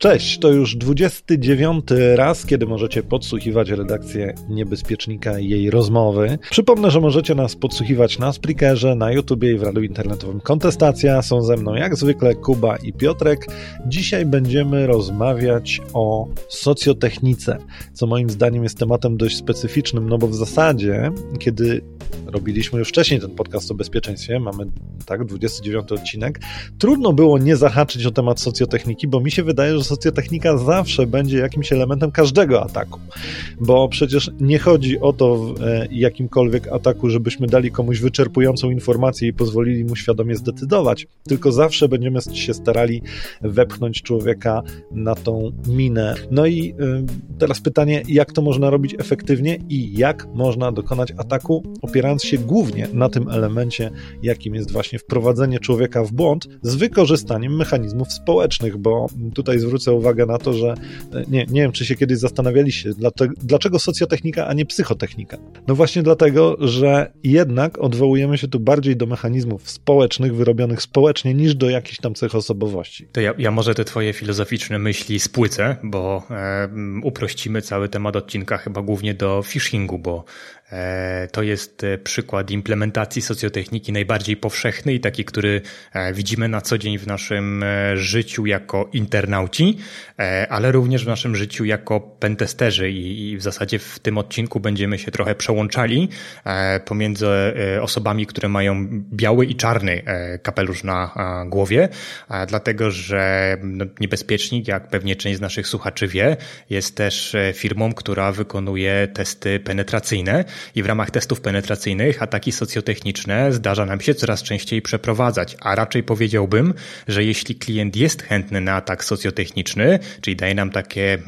Cześć, to już 29 raz, kiedy możecie podsłuchiwać redakcję Niebezpiecznika i jej rozmowy. Przypomnę, że możecie nas podsłuchiwać na Spreakerze, na YouTubie i w radiu internetowym Kontestacja. Są ze mną jak zwykle Kuba i Piotrek. Dzisiaj będziemy rozmawiać o socjotechnice, co moim zdaniem jest tematem dość specyficznym, no bo w zasadzie, kiedy robiliśmy już wcześniej ten podcast o bezpieczeństwie, mamy tak 29 odcinek, trudno było nie zahaczyć o temat socjotechniki, bo mi się wydaje, że socjotechnika zawsze będzie jakimś elementem każdego ataku, bo przecież nie chodzi o to w jakimkolwiek ataku, żebyśmy dali komuś wyczerpującą informację i pozwolili mu świadomie zdecydować, tylko zawsze będziemy się starali wepchnąć człowieka na tą minę. No i teraz pytanie, jak to można robić efektywnie i jak można dokonać ataku, opierając się głównie na tym elemencie, jakim jest właśnie wprowadzenie człowieka w błąd z wykorzystaniem mechanizmów społecznych, bo tutaj zwrócę uwagę na to, że nie wiem, czy się kiedyś zastanawialiście, dlaczego socjotechnika, a nie psychotechnika. No właśnie dlatego, że jednak odwołujemy się tu bardziej do mechanizmów społecznych, wyrobionych społecznie, niż do jakichś tam cech osobowości. To ja może te twoje filozoficzne myśli spłycę, bo uprościmy cały temat odcinka chyba głównie do phishingu, bo to jest przykład implementacji socjotechniki najbardziej powszechny i taki, który widzimy na co dzień w naszym życiu jako internauci, ale również w naszym życiu jako pentesterzy i w zasadzie w tym odcinku będziemy się trochę przełączali pomiędzy osobami, które mają biały i czarny kapelusz na głowie, dlatego że Niebezpiecznik, jak pewnie część z naszych słuchaczy wie, jest też firmą, która wykonuje testy penetracyjne. I w ramach testów penetracyjnych ataki socjotechniczne zdarza nam się coraz częściej przeprowadzać, a raczej powiedziałbym, że jeśli klient jest chętny na atak socjotechniczny, czyli daje nam takie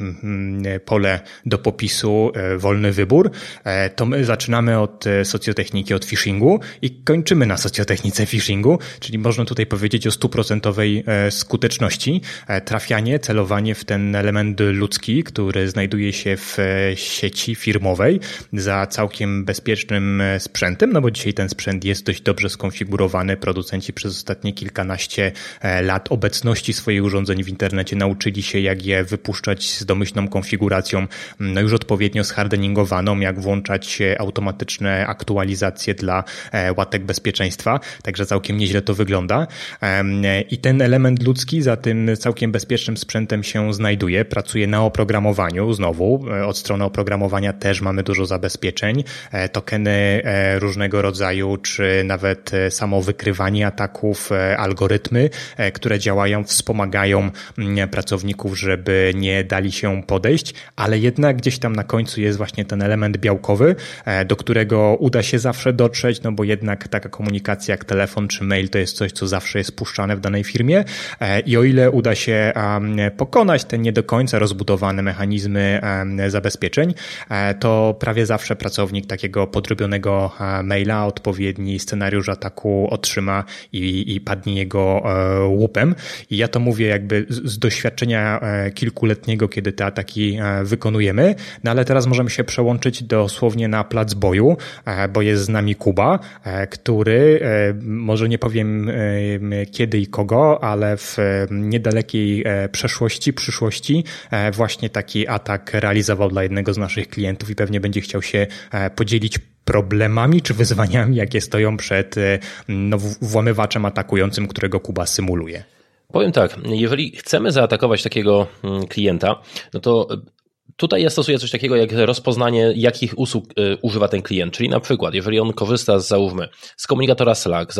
pole do popisu, wolny wybór, to my zaczynamy od socjotechniki, od phishingu i kończymy na socjotechnice phishingu, czyli można tutaj powiedzieć o 100% skuteczności. Trafianie, celowanie w ten element ludzki, który znajduje się w sieci firmowej za całkiem bezpiecznym sprzętem, no bo dzisiaj ten sprzęt jest dość dobrze skonfigurowany. Producenci przez ostatnie kilkanaście lat obecności swoich urządzeń w internecie nauczyli się, jak je wypuszczać z domyślną konfiguracją, no już odpowiednio zhardeningowaną, jak włączać automatyczne aktualizacje dla łatek bezpieczeństwa, także całkiem nieźle to wygląda. I ten element ludzki za tym całkiem bezpiecznym sprzętem się znajduje, pracuje na oprogramowaniu, znowu od strony oprogramowania też mamy dużo zabezpieczeń, tokeny różnego rodzaju, czy nawet samo wykrywanie ataków, algorytmy, które działają, wspomagają pracowników, żeby nie dali się podejść, ale jednak gdzieś tam na końcu jest właśnie ten element białkowy, do którego uda się zawsze dotrzeć, no bo jednak taka komunikacja jak telefon czy mail to jest coś, co zawsze jest puszczane w danej firmie i o ile uda się pokonać te nie do końca rozbudowane mechanizmy zabezpieczeń, to prawie zawsze pracownik takiego podrobionego maila odpowiedni scenariusz ataku otrzyma i padnie jego łupem. I ja to mówię jakby z doświadczenia kilkuletniego, kiedy te ataki wykonujemy, no ale teraz możemy się przełączyć dosłownie na plac boju, bo jest z nami Kuba, który może nie powiem kiedy i kogo, ale w niedalekiej przyszłości właśnie taki atak realizował dla jednego z naszych klientów i pewnie będzie chciał się podzielić problemami czy wyzwaniami, jakie stoją przed włamywaczem atakującym, którego Kuba symuluje. Powiem tak, jeżeli chcemy zaatakować takiego klienta, no to tutaj ja stosuję coś takiego jak rozpoznanie, jakich usług używa ten klient, czyli na przykład, jeżeli on korzysta z komunikatora Slack,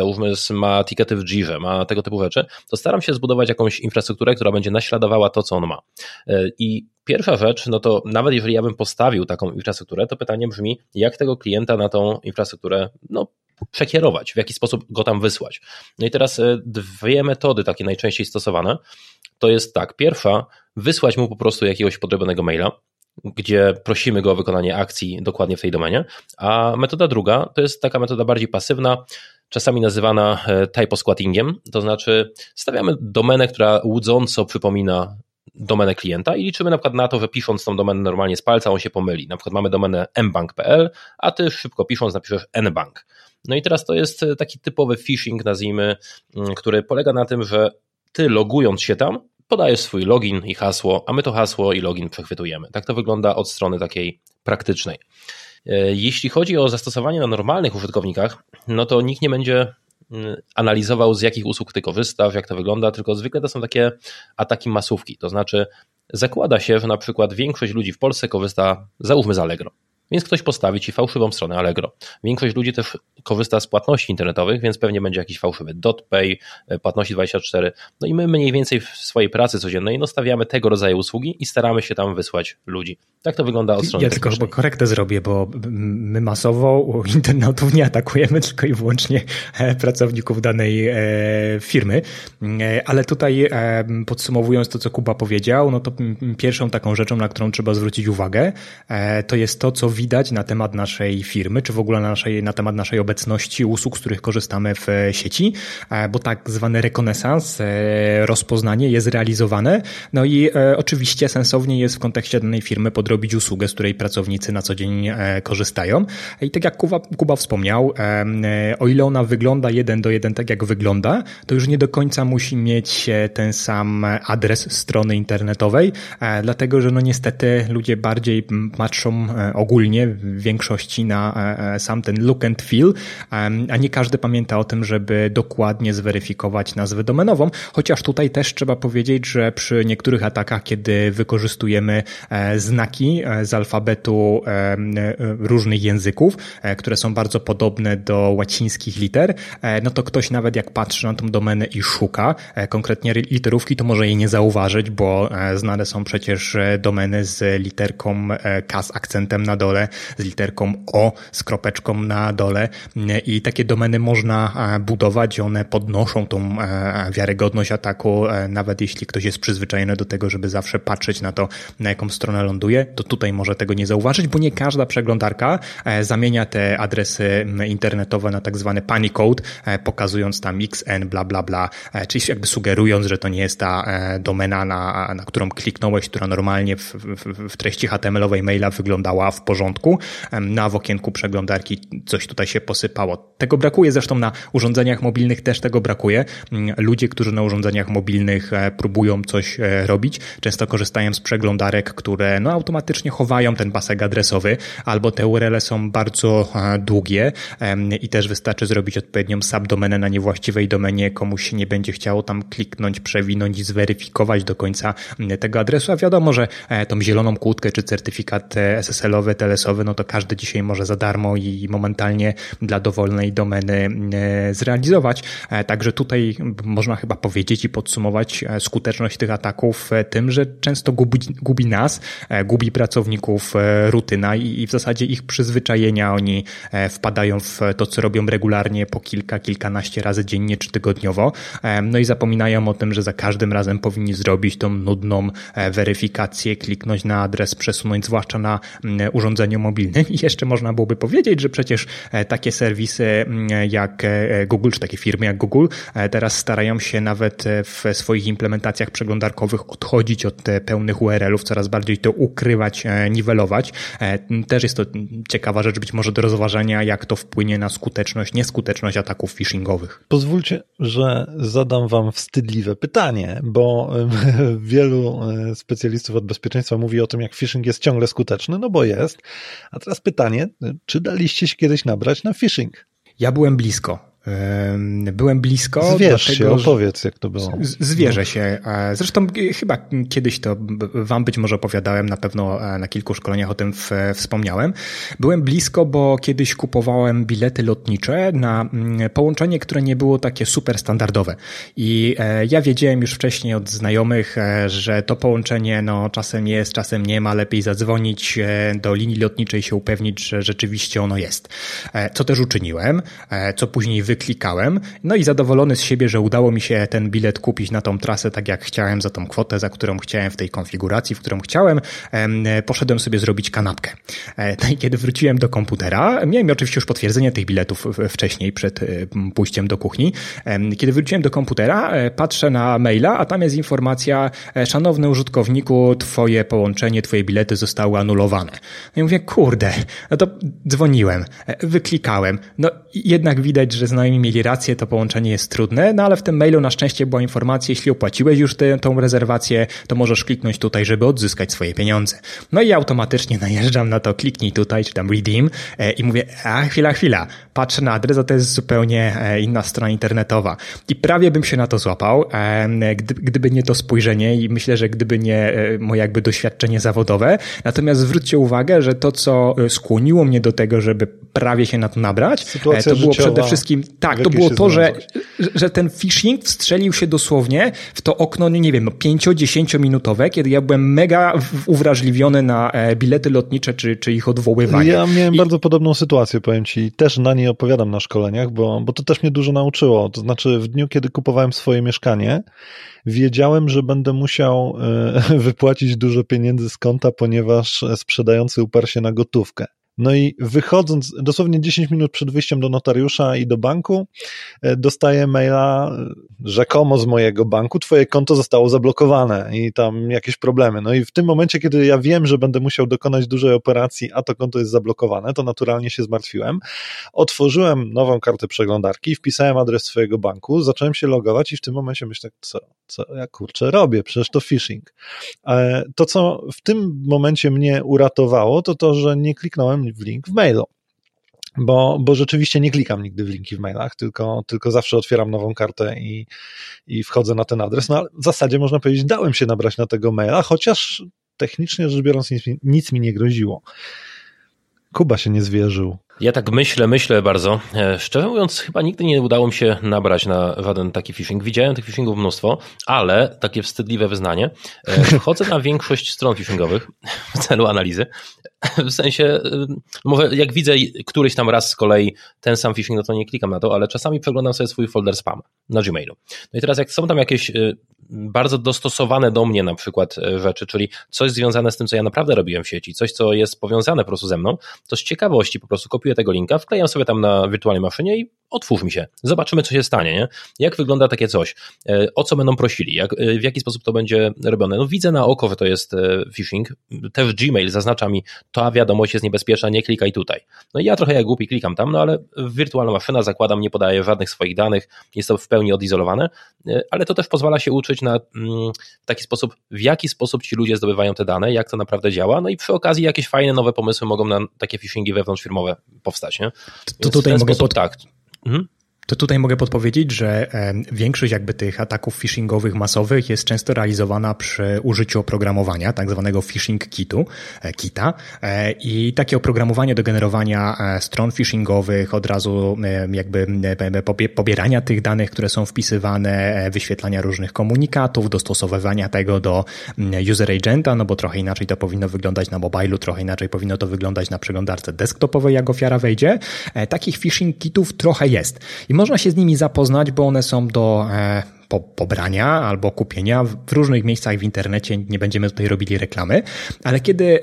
ma tickety w Jirze, ma tego typu rzeczy, to staram się zbudować jakąś infrastrukturę, która będzie naśladowała to, co on ma. I pierwsza rzecz, no to nawet jeżeli ja bym postawił taką infrastrukturę, to pytanie brzmi, jak tego klienta na tą infrastrukturę przekierować, w jaki sposób go tam wysłać. No i teraz dwie metody takie najczęściej stosowane, to jest tak, pierwsza, wysłać mu po prostu jakiegoś podrobionego maila, gdzie prosimy go o wykonanie akcji dokładnie w tej domenie, a metoda druga to jest taka metoda bardziej pasywna, czasami nazywana typosquattingiem, to znaczy stawiamy domenę, która łudząco przypomina domenę klienta i liczymy na przykład na to, że pisząc tą domenę normalnie z palca on się pomyli. Na przykład mamy domenę mbank.pl, a ty szybko pisząc napiszesz nbank. No i teraz to jest taki typowy phishing, nazwijmy, który polega na tym, że ty logując się tam, podajesz swój login i hasło, a my to hasło i login przechwytujemy. Tak to wygląda od strony takiej praktycznej. Jeśli chodzi o zastosowanie na normalnych użytkownikach, no to nikt nie będzie analizował, z jakich usług ty korzystasz, jak to wygląda, tylko zwykle to są takie ataki masówki, to znaczy zakłada się, że na przykład większość ludzi w Polsce korzysta, załóżmy, z Allegro, więc ktoś postawi ci fałszywą stronę Allegro. Większość ludzi też korzysta z płatności internetowych, więc pewnie będzie jakiś fałszywy Dotpay, płatności 24, no i my mniej więcej w swojej pracy codziennej no stawiamy tego rodzaju usługi i staramy się tam wysłać ludzi. Tak to wygląda od strony technicznej. Ja tylko korektę zrobię, bo my masowo internautów nie atakujemy, tylko i wyłącznie pracowników danej firmy, ale tutaj podsumowując to, co Kuba powiedział, no to pierwszą taką rzeczą, na którą trzeba zwrócić uwagę, to jest to, co widać na temat naszej firmy, czy w ogóle na temat naszej obecności, usług, z których korzystamy w sieci, bo tak zwany rekonesans, rozpoznanie jest realizowane, no i oczywiście sensownie jest w kontekście danej firmy podrobić usługę, z której pracownicy na co dzień korzystają. I tak jak Kuba wspomniał, o ile ona wygląda 1:1 tak jak wygląda, to już nie do końca musi mieć ten sam adres strony internetowej, dlatego że no niestety ludzie bardziej patrzą ogólnie w większości na sam ten look and feel, a nie każdy pamięta o tym, żeby dokładnie zweryfikować nazwę domenową, chociaż tutaj też trzeba powiedzieć, że przy niektórych atakach, kiedy wykorzystujemy znaki z alfabetu różnych języków, które są bardzo podobne do łacińskich liter, no to ktoś nawet jak patrzy na tą domenę i szuka konkretnie literówki, to może jej nie zauważyć, bo znane są przecież domeny z literką K z akcentem na dole, z literką O z kropeczką na dole i takie domeny można budować, one podnoszą tą wiarygodność ataku, nawet jeśli ktoś jest przyzwyczajony do tego, żeby zawsze patrzeć na to, na jaką stronę ląduje, to tutaj może tego nie zauważyć, bo nie każda przeglądarka zamienia te adresy internetowe na tak zwany panic code, pokazując tam XN bla bla bla, czyli jakby sugerując, że to nie jest ta domena, na którą kliknąłeś, która normalnie w treści HTML-owej maila wyglądała w porządku, na okienku przeglądarki coś tutaj się posypało. Tego brakuje, zresztą na urządzeniach mobilnych też tego brakuje. Ludzie, którzy na urządzeniach mobilnych próbują coś robić, często korzystają z przeglądarek, które no automatycznie chowają ten pasek adresowy, albo te URL-e są bardzo długie i też wystarczy zrobić odpowiednią subdomenę na niewłaściwej domenie, komuś się nie będzie chciało tam kliknąć, przewinąć i zweryfikować do końca tego adresu, a wiadomo, że tą zieloną kłódkę czy certyfikat SSL-owy, telesowy, no to każdy dzisiaj może za darmo i momentalnie dla dowolnej domeny zrealizować. Także tutaj można chyba powiedzieć i podsumować skuteczność tych ataków tym, że często gubi nas, gubi pracowników rutyna i w zasadzie ich przyzwyczajenia, oni wpadają w to, co robią regularnie po kilkanaście razy dziennie czy tygodniowo, no i zapominają o tym, że za każdym razem powinni zrobić tą nudną weryfikację, kliknąć na adres, przesunąć zwłaszcza na urządzeniu mobilnym i jeszcze można byłoby powiedzieć, że przecież takie serwisy jak Google, czy takie firmy jak Google teraz starają się nawet w swoich implementacjach przeglądarkowych odchodzić od pełnych URL-ów, coraz bardziej to ukrywać, niwelować. Też jest to ciekawa rzecz, być może do rozważania, jak to wpłynie na skuteczność, nieskuteczność ataków phishingowych. Pozwólcie, że zadam wam wstydliwe pytanie, bo wielu specjalistów od bezpieczeństwa mówi o tym, jak phishing jest ciągle skuteczny, no bo jest. A teraz pytanie, czy daliście się kiedyś nabrać na phishing? Ja byłem blisko. Zwierz się, opowiedz, jak to było. Zwierzę się. Zresztą chyba kiedyś to wam być może opowiadałem, na pewno na kilku szkoleniach o tym wspomniałem. Byłem blisko, bo kiedyś kupowałem bilety lotnicze na połączenie, które nie było takie super standardowe. I ja wiedziałem już wcześniej od znajomych, że to połączenie no czasem jest, czasem nie ma. Lepiej zadzwonić do linii lotniczej, się upewnić, że rzeczywiście ono jest. Co też uczyniłem, co później wyklikałem, no i zadowolony z siebie, że udało mi się ten bilet kupić na tą trasę tak jak chciałem, za tą kwotę, za którą chciałem, w tej konfiguracji, w którą chciałem, poszedłem sobie zrobić kanapkę. No i kiedy wróciłem do komputera, miałem oczywiście już potwierdzenie tych biletów wcześniej, przed pójściem do kuchni. Kiedy wróciłem do komputera, patrzę na maila, a tam jest informacja: szanowny użytkowniku, twoje połączenie, twoje bilety zostały anulowane. No i mówię, kurde, no to dzwoniłem, wyklikałem, no jednak widać, że przynajmniej mieli rację, to połączenie jest trudne, no ale w tym mailu na szczęście była informacja, jeśli opłaciłeś już tą rezerwację, to możesz kliknąć tutaj, żeby odzyskać swoje pieniądze. No i automatycznie najeżdżam na to, kliknij tutaj, czy tam redeem i mówię, chwila, patrzę na adres, a to jest zupełnie inna strona internetowa. I prawie bym się na to złapał, gdyby nie to spojrzenie i myślę, że gdyby nie moje jakby doświadczenie zawodowe. Natomiast zwróćcie uwagę, że to, co skłoniło mnie do tego, żeby prawie się na to nabrać, sytuacja to było przede wszystkim, tak, to było to, że ten phishing wstrzelił się dosłownie w to okno, nie wiem, 5-10-minutowe, kiedy ja byłem mega uwrażliwiony na bilety lotnicze, czy ich odwoływanie. Ja miałem bardzo podobną sytuację, powiem ci, też na niej opowiadam na szkoleniach, bo to też mnie dużo nauczyło. To znaczy w dniu, kiedy kupowałem swoje mieszkanie, wiedziałem, że będę musiał wypłacić dużo pieniędzy z konta, ponieważ sprzedający uparł się na gotówkę. No i wychodząc, dosłownie 10 minut przed wyjściem do notariusza i do banku, dostaję maila rzekomo z mojego banku, twoje konto zostało zablokowane i tam jakieś problemy. No i w tym momencie, kiedy ja wiem, że będę musiał dokonać dużej operacji, a to konto jest zablokowane, to naturalnie się zmartwiłem. Otworzyłem nową kartę przeglądarki, wpisałem adres swojego banku, zacząłem się logować i w tym momencie myślę, co ja kurczę robię, przecież to phishing. Ale to, co w tym momencie mnie uratowało, to, że nie kliknąłem w link w mailu, bo rzeczywiście nie klikam nigdy w linki w mailach, tylko zawsze otwieram nową kartę i wchodzę na ten adres, no ale w zasadzie można powiedzieć, dałem się nabrać na tego maila, chociaż technicznie rzecz biorąc nic mi nie groziło. Kuba się nie zwierzył. Ja tak myślę bardzo. Szczerze mówiąc, chyba nigdy nie udało mi się nabrać na żaden taki phishing. Widziałem tych phishingów mnóstwo, ale takie wstydliwe wyznanie. Wchodzę na większość stron phishingowych w celu analizy. W sensie, może jak widzę któryś tam raz z kolei ten sam phishing, no to nie klikam na to, ale czasami przeglądam sobie swój folder spam na Gmailu. No i teraz jak są tam jakieś bardzo dostosowane do mnie na przykład rzeczy, czyli coś związane z tym, co ja naprawdę robiłem w sieci, coś, co jest powiązane po prostu ze mną, to z ciekawości po prostu kopiuję tego linka, wklejam sobie tam na wirtualnej maszynie i otwórz mi się, zobaczymy, co się stanie, nie? Jak wygląda takie coś, o co będą prosili, w jaki sposób to będzie robione. No widzę na oko, że to jest phishing, też Gmail zaznacza mi, ta wiadomość jest niebezpieczna, nie klikaj tutaj. No i ja trochę jak głupi klikam tam, no ale wirtualna maszyna, zakładam, nie podaje żadnych swoich danych, jest to w pełni odizolowane, ale to też pozwala się uczyć na taki sposób, w jaki sposób ci ludzie zdobywają te dane, jak to naprawdę działa, no i przy okazji jakieś fajne, nowe pomysły mogą na takie phishingi wewnątrzfirmowe powstać, nie? To tutaj mogę tak. Mhm. To tutaj mogę podpowiedzieć, że większość jakby tych ataków phishingowych masowych jest często realizowana przy użyciu oprogramowania, tak zwanego phishing kita i takie oprogramowanie do generowania stron phishingowych, od razu jakby pobierania tych danych, które są wpisywane, wyświetlania różnych komunikatów, dostosowywania tego do user agenta, no bo trochę inaczej to powinno wyglądać na mobilu, trochę inaczej powinno to wyglądać na przeglądarce desktopowej, jak ofiara wejdzie. Takich phishing kitów trochę jest. I można się z nimi zapoznać, bo one są do pobrania albo kupienia w różnych miejscach w internecie, nie będziemy tutaj robili reklamy, ale kiedy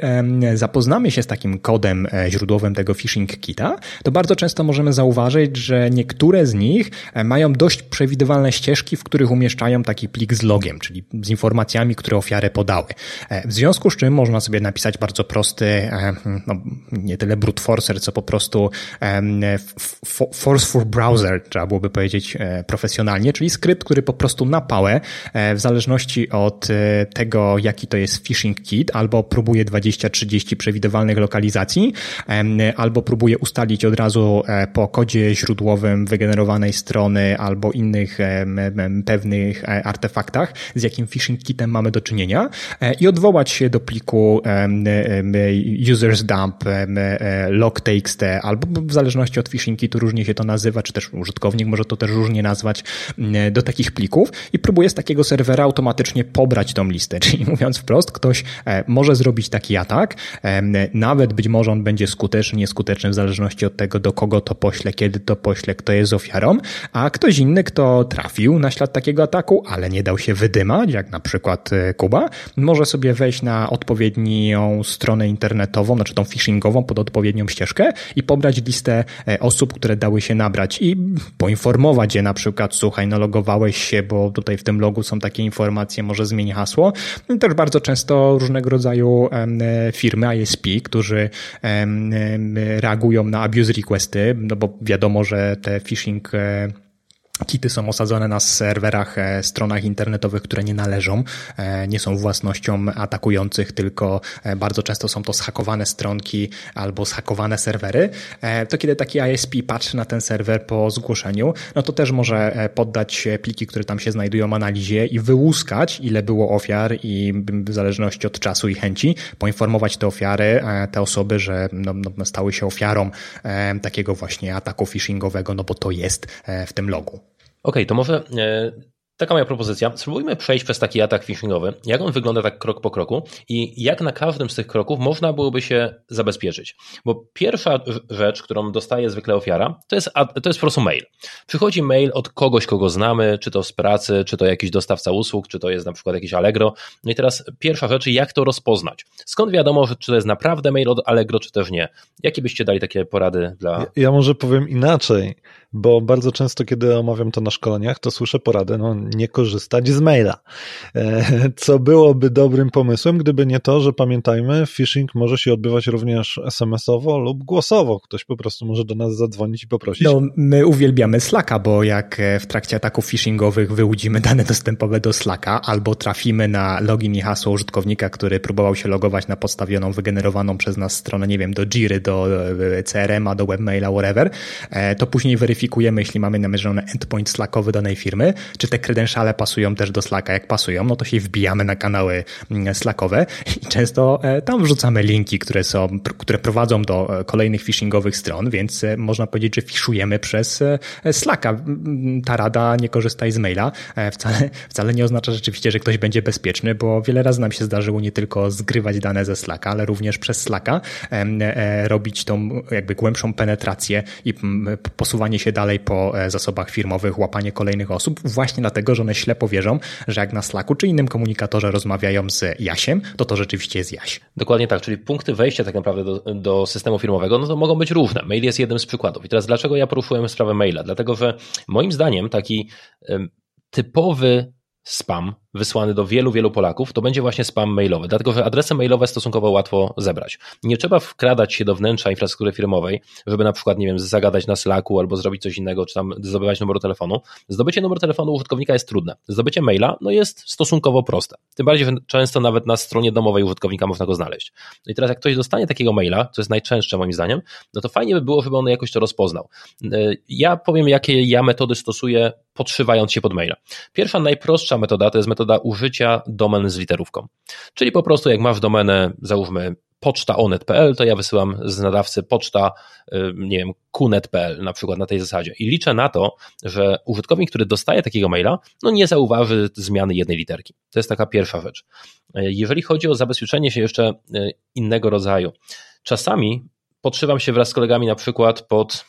zapoznamy się z takim kodem źródłowym tego phishing kita, to bardzo często możemy zauważyć, że niektóre z nich mają dość przewidywalne ścieżki, w których umieszczają taki plik z logiem, czyli z informacjami, które ofiary podały. W związku z czym można sobie napisać bardzo prosty, no, nie tyle brute forcer, co po prostu forceful browser, trzeba byłoby powiedzieć profesjonalnie, czyli skrypt, który po prostu na pałę, w zależności od tego, jaki to jest phishing kit, albo próbuje 20-30 przewidywalnych lokalizacji, albo próbuje ustalić od razu po kodzie źródłowym wygenerowanej strony albo innych pewnych artefaktach, z jakim phishing kitem mamy do czynienia i odwołać się do pliku users dump, log.txt, albo w zależności od phishing kitu różnie się to nazywa, czy też użytkownik może to też różnie nazwać, do takich plików i próbuje z takiego serwera automatycznie pobrać tą listę, czyli mówiąc wprost, ktoś może zrobić taki atak, nawet być może on będzie skuteczny, nieskuteczny w zależności od tego, do kogo to pośle, kiedy to pośle, kto jest ofiarą, a ktoś inny, kto trafił na ślad takiego ataku, ale nie dał się wydymać, jak na przykład Kuba, może sobie wejść na odpowiednią stronę internetową, znaczy tą phishingową pod odpowiednią ścieżkę i pobrać listę osób, które dały się nabrać i poinformować je na przykład, słuchaj, no logowałeś się koncie, bo tutaj w tym logu są takie informacje, może zmień hasło. Też bardzo często różnego rodzaju firmy ISP, którzy reagują na abuse requesty, no bo wiadomo, że te phishing kity są osadzone na serwerach, stronach internetowych, które nie należą, nie są własnością atakujących, tylko bardzo często są to zhakowane stronki albo zhakowane serwery. To kiedy taki ISP patrzy na ten serwer po zgłoszeniu, no to też może poddać pliki, które tam się znajdują, analizie i wyłuskać, ile było ofiar i w zależności od czasu i chęci poinformować te ofiary, te osoby, że no, stały się ofiarą takiego właśnie ataku phishingowego, no bo to jest w tym logu. Okej, to może taka moja propozycja. Spróbujmy przejść przez taki atak phishingowy, jak on wygląda tak krok po kroku i jak na każdym z tych kroków można byłoby się zabezpieczyć. Bo pierwsza rzecz, którą dostaje zwykle ofiara, to jest po prostu mail. Przychodzi mail od kogoś, kogo znamy, czy to z pracy, czy to jakiś dostawca usług, czy to jest na przykład jakiś Allegro. No i teraz pierwsza rzecz, jak to rozpoznać? Skąd wiadomo, czy to jest naprawdę mail od Allegro, czy też nie? Jakie byście dali takie porady dla... Ja może powiem inaczej, bo bardzo często, kiedy omawiam to na szkoleniach, to słyszę poradę, nie korzystać z maila, co byłoby dobrym pomysłem, gdyby nie to, że pamiętajmy, phishing może się odbywać również SMS-owo lub głosowo. Ktoś po prostu może do nas zadzwonić i poprosić. No, my uwielbiamy Slacka, bo jak w trakcie ataków phishingowych wyłudzimy dane dostępowe do Slacka albo trafimy na login i hasło użytkownika, który próbował się logować na podstawioną, wygenerowaną przez nas stronę, nie wiem, do Jiry, do CRM-a, do webmaila, whatever, to później weryfikujemy, jeśli mamy namierzony endpoint slackowy danej firmy, czy te kredenszale pasują też do Slacka. Jak pasują, no to się wbijamy na kanały slackowe i często tam wrzucamy linki, które prowadzą do kolejnych phishingowych stron, więc można powiedzieć, że phishujemy przez Slacka. Ta rada, nie korzystaj z maila, wcale nie oznacza rzeczywiście, że ktoś będzie bezpieczny, bo wiele razy nam się zdarzyło nie tylko zgrywać dane ze Slacka, ale również przez Slacka robić tą jakby głębszą penetrację i posuwanie się dalej po zasobach firmowych, łapanie kolejnych osób, właśnie dlatego, że one ślepo wierzą, że jak na Slacku czy innym komunikatorze rozmawiają z Jasiem, to rzeczywiście jest Jaś. Dokładnie tak, czyli punkty wejścia tak naprawdę do systemu firmowego, no to mogą być różne. Mail jest jednym z przykładów. I teraz dlaczego ja poruszyłem sprawę maila? Dlatego, że moim zdaniem taki typowy spam wysłany do wielu, wielu Polaków, to będzie właśnie spam mailowy, dlatego że adresy mailowe stosunkowo łatwo zebrać. Nie trzeba wkradać się do wnętrza infrastruktury firmowej, żeby na przykład, nie wiem, zagadać na Slacku albo zrobić coś innego, czy tam zdobywać numeru telefonu. Zdobycie numeru telefonu użytkownika jest trudne. Zdobycie maila no jest stosunkowo proste. Tym bardziej, że często nawet na stronie domowej użytkownika można go znaleźć. No i teraz jak ktoś dostanie takiego maila, co jest najczęstsze moim zdaniem, no to fajnie by było, żeby on jakoś to rozpoznał. Ja powiem, jakie ja metody stosuję, podszywając się pod maila. Pierwsza, najprostsza metoda to jest metoda użycia domen z literówką. Czyli po prostu jak masz domenę, załóżmy pocztaonet.pl, to ja wysyłam z nadawcy poczta, nie wiem, kunet.pl na przykład na tej zasadzie. I liczę na to, że użytkownik, który dostaje takiego maila, no nie zauważy zmiany jednej literki. To jest taka pierwsza rzecz. Jeżeli chodzi o zabezpieczenie się jeszcze innego rodzaju, czasami podszywam się wraz z kolegami na przykład pod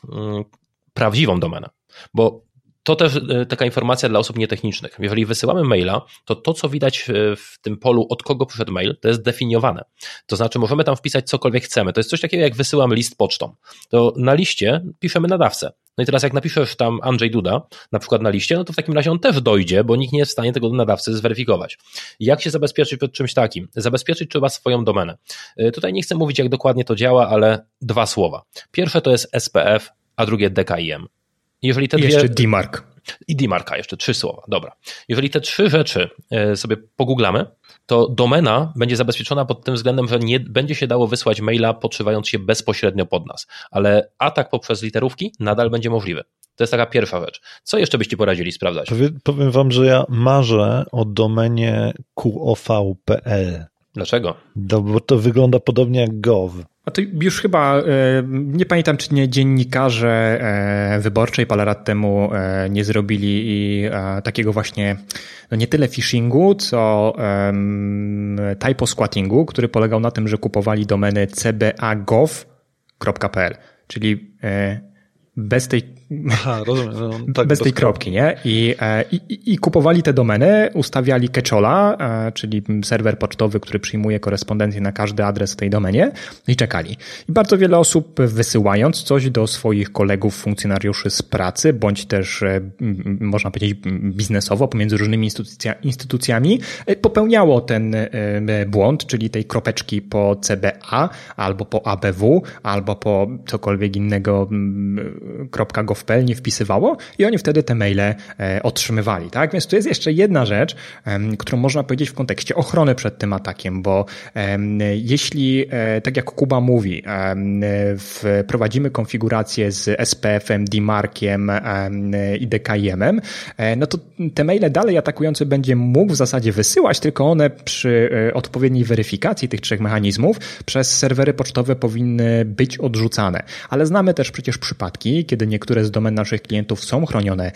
prawdziwą domenę, bo to też taka informacja dla osób nietechnicznych. Jeżeli wysyłamy maila, to co widać w tym polu, od kogo przyszedł mail, to jest definiowane. To znaczy możemy tam wpisać cokolwiek chcemy. To jest coś takiego, jak wysyłam list pocztą. To na liście piszemy nadawcę. No i teraz jak napiszesz tam Andrzej Duda, na przykład na liście, no to w takim razie on też dojdzie, bo nikt nie jest w stanie tego nadawcy zweryfikować. Jak się zabezpieczyć przed czymś takim? Zabezpieczyć trzeba swoją domenę. Tutaj nie chcę mówić, jak dokładnie to działa, ale dwa słowa. Pierwsze to jest SPF, a drugie DKIM. Jeżeli te jeszcze DMARC. I DMARC-a jeszcze, 3 słowa, dobra. Jeżeli te 3 rzeczy sobie pogooglamy, to domena będzie zabezpieczona pod tym względem, że nie będzie się dało wysłać maila podszywając się bezpośrednio pod nas, ale atak poprzez literówki nadal będzie możliwy. To jest taka pierwsza rzecz. Co jeszcze byście poradzili sprawdzać? Powiem wam, że ja marzę o domenie qov.pl. Dlaczego? Bo to wygląda podobnie jak gov. A to już chyba, nie pamiętam, czy nie dziennikarze Wyborczej parę lat temu nie zrobili takiego właśnie, no nie tyle phishingu, co typosquattingu, który polegał na tym, że kupowali domeny cbagov.pl, czyli bez tej Aha, rozumiem. No, tak, bez tej kropki, nie? I kupowali te domeny, ustawiali catch-alla, czyli serwer pocztowy, który przyjmuje korespondencję na każdy adres w tej domenie i czekali. I bardzo wiele osób, wysyłając coś do swoich kolegów, funkcjonariuszy z pracy, bądź też, można powiedzieć, biznesowo pomiędzy różnymi instytucjami, popełniało ten błąd, czyli tej kropeczki po CBA, albo po ABW, albo po cokolwiek innego, .gov.pl nie wpisywało i oni wtedy te maile otrzymywali, tak? Więc to jest jeszcze jedna rzecz, którą można powiedzieć w kontekście ochrony przed tym atakiem, bo jeśli, tak jak Kuba mówi, wprowadzimy konfigurację z SPF-em, DMARC-iem i DKIM-em, no to te maile dalej atakujący będzie mógł w zasadzie wysyłać, tylko one przy odpowiedniej weryfikacji tych trzech mechanizmów przez serwery pocztowe powinny być odrzucane. Ale znamy też przecież przypadki, kiedy niektóre z domen naszych klientów są chronione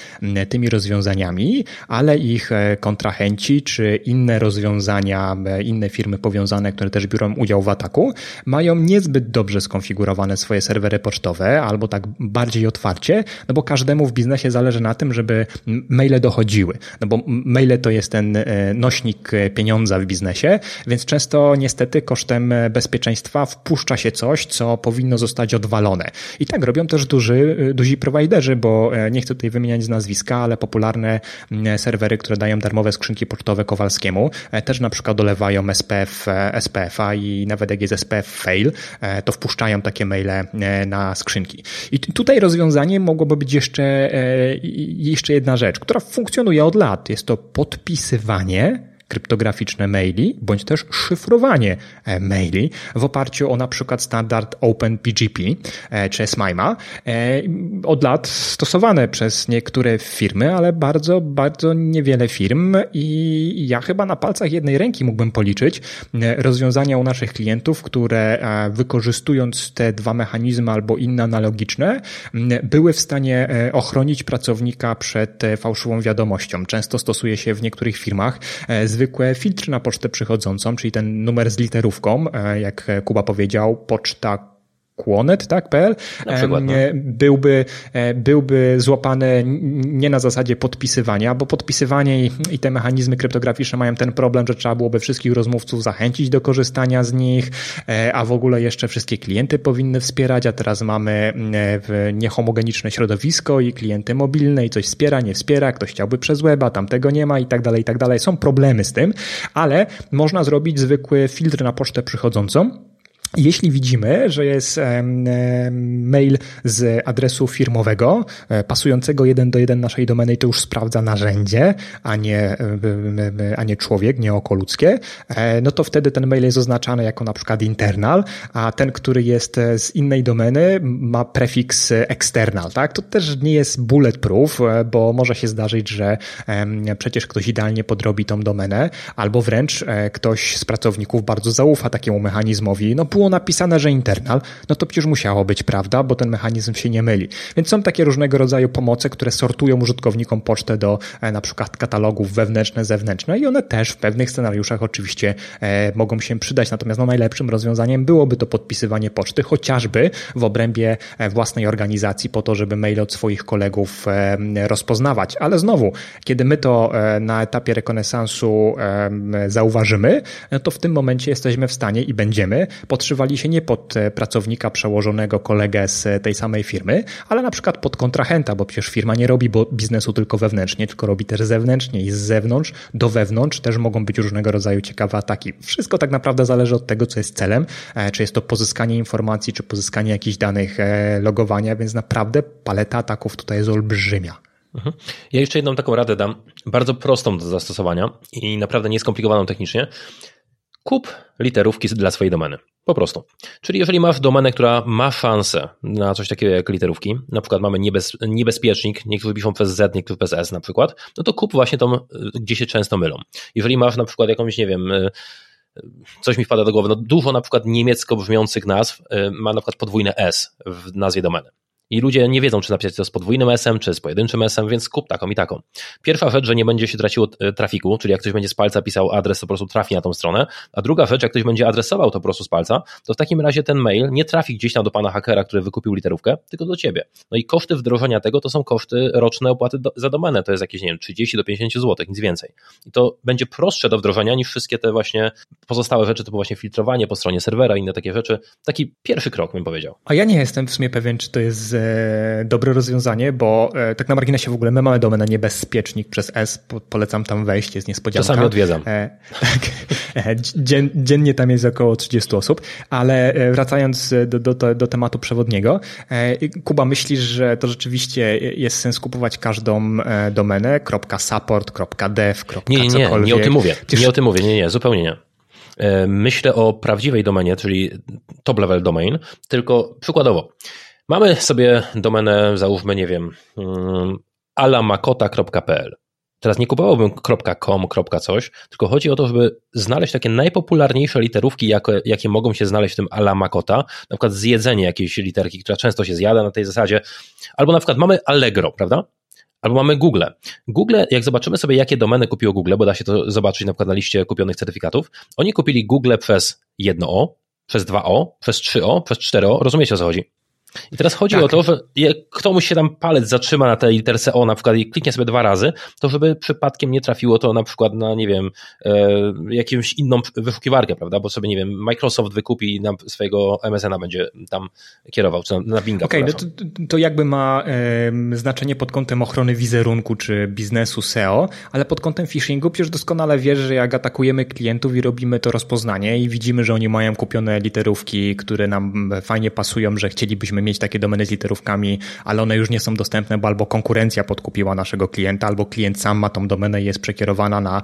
tymi rozwiązaniami, ale ich kontrahenci czy inne rozwiązania, inne firmy powiązane, które też biorą udział w ataku, mają niezbyt dobrze skonfigurowane swoje serwery pocztowe albo tak bardziej otwarcie, no bo każdemu w biznesie zależy na tym, żeby maile dochodziły, no bo maile to jest ten nośnik pieniądza w biznesie, więc często niestety kosztem bezpieczeństwa wpuszcza się coś, co powinno zostać odwalone. I tak robią też duzi prowajderzy, bo nie chcę tutaj wymieniać z nazwiska, ale popularne serwery, które dają darmowe skrzynki pocztowe Kowalskiemu, też na przykład dolewają SPF-a i nawet jak jest SPF fail, to wpuszczają takie maile na skrzynki. I tutaj rozwiązaniem mogłoby być jeszcze jedna rzecz, która funkcjonuje od lat. Jest to podpisywanie kryptograficzne maili, bądź też szyfrowanie maili w oparciu o na przykład standard OpenPGP czy S/MIME, od lat stosowane przez niektóre firmy, ale bardzo, bardzo niewiele firm i ja chyba na palcach jednej ręki mógłbym policzyć rozwiązania u naszych klientów, które wykorzystując te dwa mechanizmy albo inne analogiczne, były w stanie ochronić pracownika przed fałszywą wiadomością. Często stosuje się w niektórych firmach zwykłe filtry na pocztę przychodzącą, czyli ten numer z literówką, jak Kuba powiedział, poczta Kłonet, tak, PL, na przykład, no. byłby złapany nie na zasadzie podpisywania, bo podpisywanie i te mechanizmy kryptograficzne mają ten problem, że trzeba byłoby wszystkich rozmówców zachęcić do korzystania z nich, a w ogóle jeszcze wszystkie klienty powinny wspierać, a teraz mamy niehomogeniczne środowisko i klienty mobilne i coś wspiera, nie wspiera, ktoś chciałby przez weba, tamtego nie ma i tak dalej, są problemy z tym, ale można zrobić zwykły filtr na pocztę przychodzącą. Jeśli widzimy, że jest mail z adresu firmowego, pasującego 1:1 naszej domeny i to już sprawdza narzędzie, a nie człowiek, nie oko ludzkie, no to wtedy ten mail jest oznaczany jako na przykład internal, a ten, który jest z innej domeny, ma prefiks external, tak? To też nie jest bulletproof, bo może się zdarzyć, że przecież ktoś idealnie podrobi tą domenę, albo wręcz ktoś z pracowników bardzo zaufa takiemu mechanizmowi, no było napisane, że internal, no to przecież musiało być, prawda, bo ten mechanizm się nie myli. Więc są takie różnego rodzaju pomoce, które sortują użytkownikom pocztę do na przykład katalogów wewnętrzne, zewnętrzne i one też w pewnych scenariuszach oczywiście mogą się przydać. Natomiast no, najlepszym rozwiązaniem byłoby to podpisywanie poczty, chociażby w obrębie własnej organizacji po to, żeby maile od swoich kolegów rozpoznawać. Ale znowu, kiedy my to na etapie rekonesansu zauważymy, no to w tym momencie jesteśmy w stanie i będziemy podszywali się nie pod pracownika przełożonego, kolegę z tej samej firmy, ale na przykład pod kontrahenta, bo przecież firma nie robi biznesu tylko wewnętrznie, tylko robi też zewnętrznie i z zewnątrz do wewnątrz też mogą być różnego rodzaju ciekawe ataki. Wszystko tak naprawdę zależy od tego, co jest celem, czy jest to pozyskanie informacji, czy pozyskanie jakichś danych logowania, więc naprawdę paleta ataków tutaj jest olbrzymia. Ja jeszcze jedną taką radę dam, bardzo prostą do zastosowania i naprawdę nieskomplikowaną technicznie. Kup literówki dla swojej domeny. Po prostu. Czyli jeżeli masz domenę, która ma szansę na coś takiego jak literówki, na przykład mamy niebezpiecznik, niektórzy piszą przez Z, niektórzy przez S na przykład, no to kup właśnie tą, gdzie się często mylą. Jeżeli masz na przykład jakąś, nie wiem, coś mi wpada do głowy, no dużo na przykład niemiecko brzmiących nazw ma na przykład podwójne S w nazwie domeny. i ludzie nie wiedzą, czy napisać to z podwójnym S-em, czy z pojedynczym S-em, więc kup taką i taką. Pierwsza rzecz, że nie będzie się traciło trafiku, czyli jak ktoś będzie z palca pisał adres, to po prostu trafi na tą stronę, a druga rzecz, jak ktoś będzie adresował to po prostu z palca, to w takim razie ten mail nie trafi gdzieś tam do pana hakera, który wykupił literówkę, tylko do ciebie. No i koszty wdrożenia tego to są koszty roczne opłaty za domenę, to jest jakieś, nie wiem, 30 do 50 zł, nic więcej. I to będzie prostsze do wdrożenia niż wszystkie te właśnie pozostałe rzeczy, typu właśnie filtrowanie po stronie serwera i inne takie rzeczy. Taki pierwszy krok, bym powiedział. A ja nie jestem w sumie pewien, czy to jest dobre rozwiązanie, bo tak na marginesie w ogóle my mamy domenę Niebezpiecznik przez S, polecam tam wejść, jest niespodzianka. Czasami odwiedzam. Dziennie tam jest około 30 osób, ale wracając do tematu przewodniego, Kuba, myślisz, że to rzeczywiście jest sens kupować każdą domenę .support.dev, cokolwiek? Nie o tym mówię, zupełnie nie. Myślę o prawdziwej domenie, czyli top level domain, tylko przykładowo mamy sobie domenę, załóżmy, nie wiem, alamakota.pl. Teraz nie kupowałbym .com, .coś, tylko chodzi o to, żeby znaleźć takie najpopularniejsze literówki, jakie mogą się znaleźć w tym alamakota, na przykład zjedzenie jakiejś literki, która często się zjada na tej zasadzie, albo na przykład mamy Allegro, prawda? Albo mamy Google. Google, jak zobaczymy sobie, jakie domeny kupiło Google, bo da się to zobaczyć na przykład na liście kupionych certyfikatów, oni kupili Google przez 1O, przez 2O, przez 3O, przez 4O, rozumiecie, o co chodzi? I teraz chodzi o to, że jak komuś się tam palec zatrzyma na tej literce O na przykład i kliknie sobie dwa razy, to żeby przypadkiem nie trafiło to na przykład na, nie wiem, jakąś inną wyszukiwarkę, prawda, bo sobie, nie wiem, Microsoft wykupi i na swojego MSN-a będzie tam kierował, czy na Binga. Okej, to jakby ma znaczenie pod kątem ochrony wizerunku czy biznesu SEO, ale pod kątem phishingu przecież doskonale wiesz, że jak atakujemy klientów i robimy to rozpoznanie i widzimy, że oni mają kupione literówki, które nam fajnie pasują, że chcielibyśmy mieć takie domeny z literówkami, ale one już nie są dostępne, bo albo konkurencja podkupiła naszego klienta, albo klient sam ma tą domenę i jest przekierowana na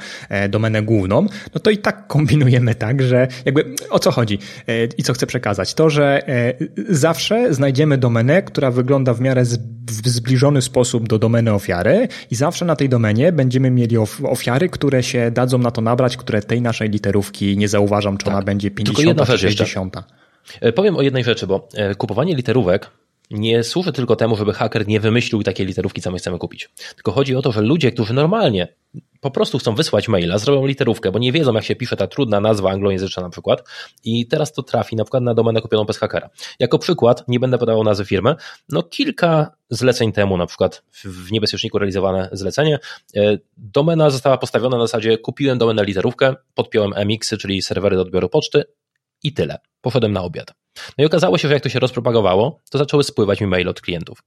domenę główną, no to i tak kombinujemy tak, że jakby o co chodzi i co chcę przekazać? To, że zawsze znajdziemy domenę, która wygląda w miarę w zbliżony sposób do domeny ofiary i zawsze na tej domenie będziemy mieli ofiary, które się dadzą na to nabrać, które tej naszej literówki nie zauważam, czy ona będzie 50 czy 60. Powiem o jednej rzeczy, bo kupowanie literówek nie służy tylko temu, żeby haker nie wymyślił takiej literówki, co my chcemy kupić. Tylko chodzi o to, że ludzie, którzy normalnie po prostu chcą wysłać maila, zrobią literówkę, bo nie wiedzą, jak się pisze ta trudna nazwa anglojęzyczna na przykład i teraz to trafi na przykład na domenę kupioną przez hakera. Jako przykład, nie będę podawał nazwy firmy, no kilka zleceń temu na przykład w Niebezpieczniku realizowane zlecenie, domena została postawiona na zasadzie kupiłem domenę literówkę, podpiąłem MX-y, czyli serwery do odbioru poczty, i tyle. Poszedłem na obiad. No i okazało się, że jak to się rozpropagowało, to zaczęły spływać mi maile od klientów.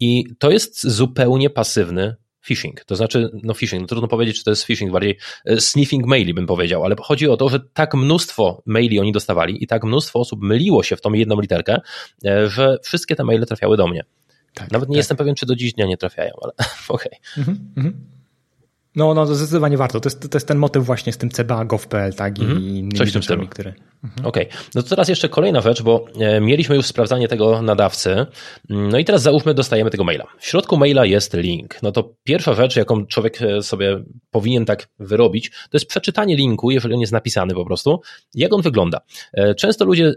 I to jest zupełnie pasywny phishing. To znaczy, trudno powiedzieć, czy to jest phishing, bardziej sniffing maili bym powiedział, ale chodzi o to, że tak mnóstwo maili oni dostawali i tak mnóstwo osób myliło się w tą jedną literkę, że wszystkie te maile trafiały do mnie. Tak, nawet nie jestem pewien, czy do dziś dnia nie trafiają, ale okej. No, zdecydowanie warto. To jest ten motyw właśnie z tym cba.gov.pl, tak? I innymi coś rzeczami, które... Okej. No to teraz jeszcze kolejna rzecz, bo mieliśmy już sprawdzanie tego nadawcy. No i teraz załóżmy, dostajemy tego maila. W środku maila jest link. No to pierwsza rzecz, jaką człowiek sobie powinien tak wyrobić, to jest przeczytanie linku, jeżeli on jest napisany po prostu, jak on wygląda. Często ludzie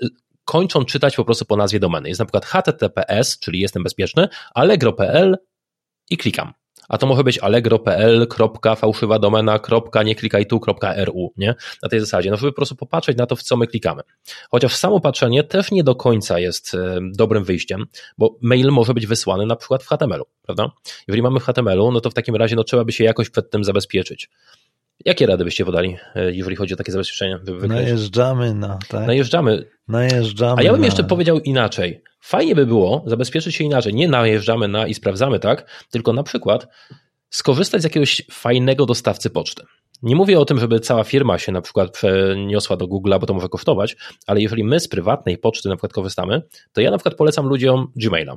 kończą czytać po prostu po nazwie domeny. Jest na przykład https, czyli jestem bezpieczny, allegro.pl i klikam. A to może być allegro.pl, fałszywa domena, nie klikaj tu, .ru, nie? Na tej zasadzie, żeby po prostu popatrzeć na to, w co my klikamy. Chociaż samo patrzenie też nie do końca jest dobrym wyjściem, bo mail może być wysłany na przykład w HTML-u, prawda? Jeżeli mamy w HTML-u, no to w takim razie trzeba by się jakoś przed tym zabezpieczyć. Jakie rady byście podali, jeżeli chodzi o takie zabezpieczenie? Najeżdżamy na. A ja bym jeszcze powiedział inaczej. Fajnie by było zabezpieczyć się inaczej. Nie najeżdżamy na i sprawdzamy, tak? Tylko na przykład skorzystać z jakiegoś fajnego dostawcy poczty. Nie mówię o tym, żeby cała firma się na przykład przeniosła do Google'a, bo to może kosztować, ale jeżeli my z prywatnej poczty na przykład korzystamy, to ja na przykład polecam ludziom Gmaila.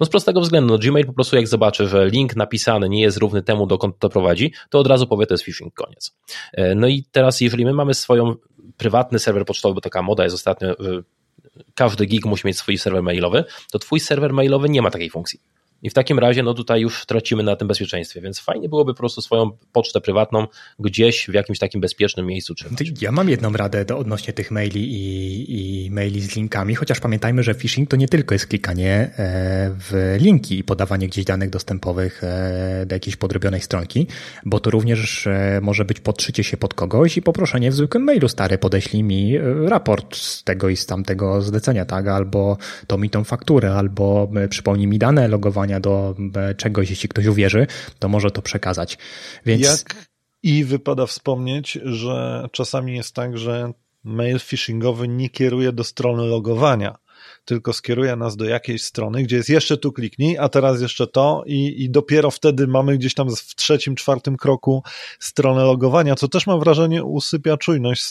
No z prostego względu, Gmail po prostu jak zobaczy, że link napisany nie jest równy temu, dokąd to prowadzi, to od razu powie, to jest phishing, koniec. No i teraz, jeżeli my mamy swoją prywatny serwer pocztowy, bo taka moda jest ostatnio, każdy geek musi mieć swój serwer mailowy, to twój serwer mailowy nie ma takiej funkcji. i w takim razie no tutaj już tracimy na tym bezpieczeństwie, więc fajnie byłoby po prostu swoją pocztę prywatną gdzieś w jakimś takim bezpiecznym miejscu trzymać. Ja mam jedną radę odnośnie tych maili i maili z linkami, chociaż pamiętajmy, że phishing to nie tylko jest klikanie w linki i podawanie gdzieś danych dostępowych do jakiejś podrobionej stronki, bo to również może być podszycie się pod kogoś i poproszenie w zwykłym mailu: stary, podeślij mi raport z tego i z tamtego zlecenia, tak? Albo to mi tą fakturę, albo przypomnij mi dane logowania do czegoś, jeśli ktoś uwierzy, to może to przekazać. Więc... I wypada wspomnieć, że czasami jest tak, że mail phishingowy nie kieruje do strony logowania, tylko skieruje nas do jakiejś strony, gdzie jest jeszcze tu kliknij, a teraz jeszcze to i dopiero wtedy mamy gdzieś tam w trzecim, czwartym kroku stronę logowania, co też mam wrażenie usypia czujność.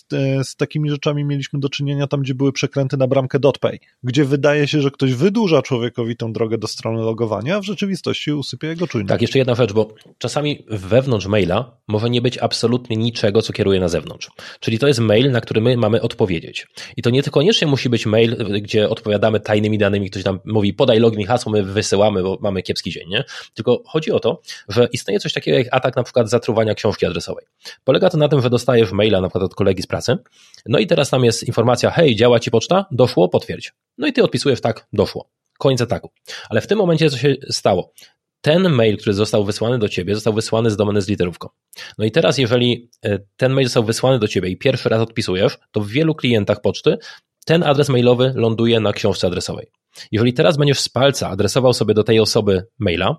Z takimi rzeczami mieliśmy do czynienia tam, gdzie były przekręty na bramkę Dotpay, gdzie wydaje się, że ktoś wydłuża człowiekowi tą drogę do strony logowania, a w rzeczywistości usypia jego czujność. Tak, jeszcze jedna rzecz, bo czasami wewnątrz maila może nie być absolutnie niczego, co kieruje na zewnątrz. Czyli to jest mail, na który my mamy odpowiedzieć. I to nie koniecznie musi być mail, gdzie odpowiadamy tajnymi danymi, ktoś nam mówi podaj login i hasło, my wysyłamy, bo mamy kiepski dzień, nie? Tylko chodzi o to, że istnieje coś takiego jak atak na przykład zatruwania książki adresowej. Polega to na tym, że dostajesz maila na przykład od kolegi z pracy, no i teraz tam jest informacja: hej, działa ci poczta? Doszło? Potwierdź. No i ty odpisujesz: tak, doszło. Koniec ataku. Ale w tym momencie co się stało? Ten mail, który został wysłany do ciebie, został wysłany z domeny z literówką. No i teraz jeżeli ten mail został wysłany do ciebie i pierwszy raz odpisujesz, to w wielu klientach poczty ten adres mailowy ląduje na książce adresowej. Jeżeli teraz będziesz z palca adresował sobie do tej osoby maila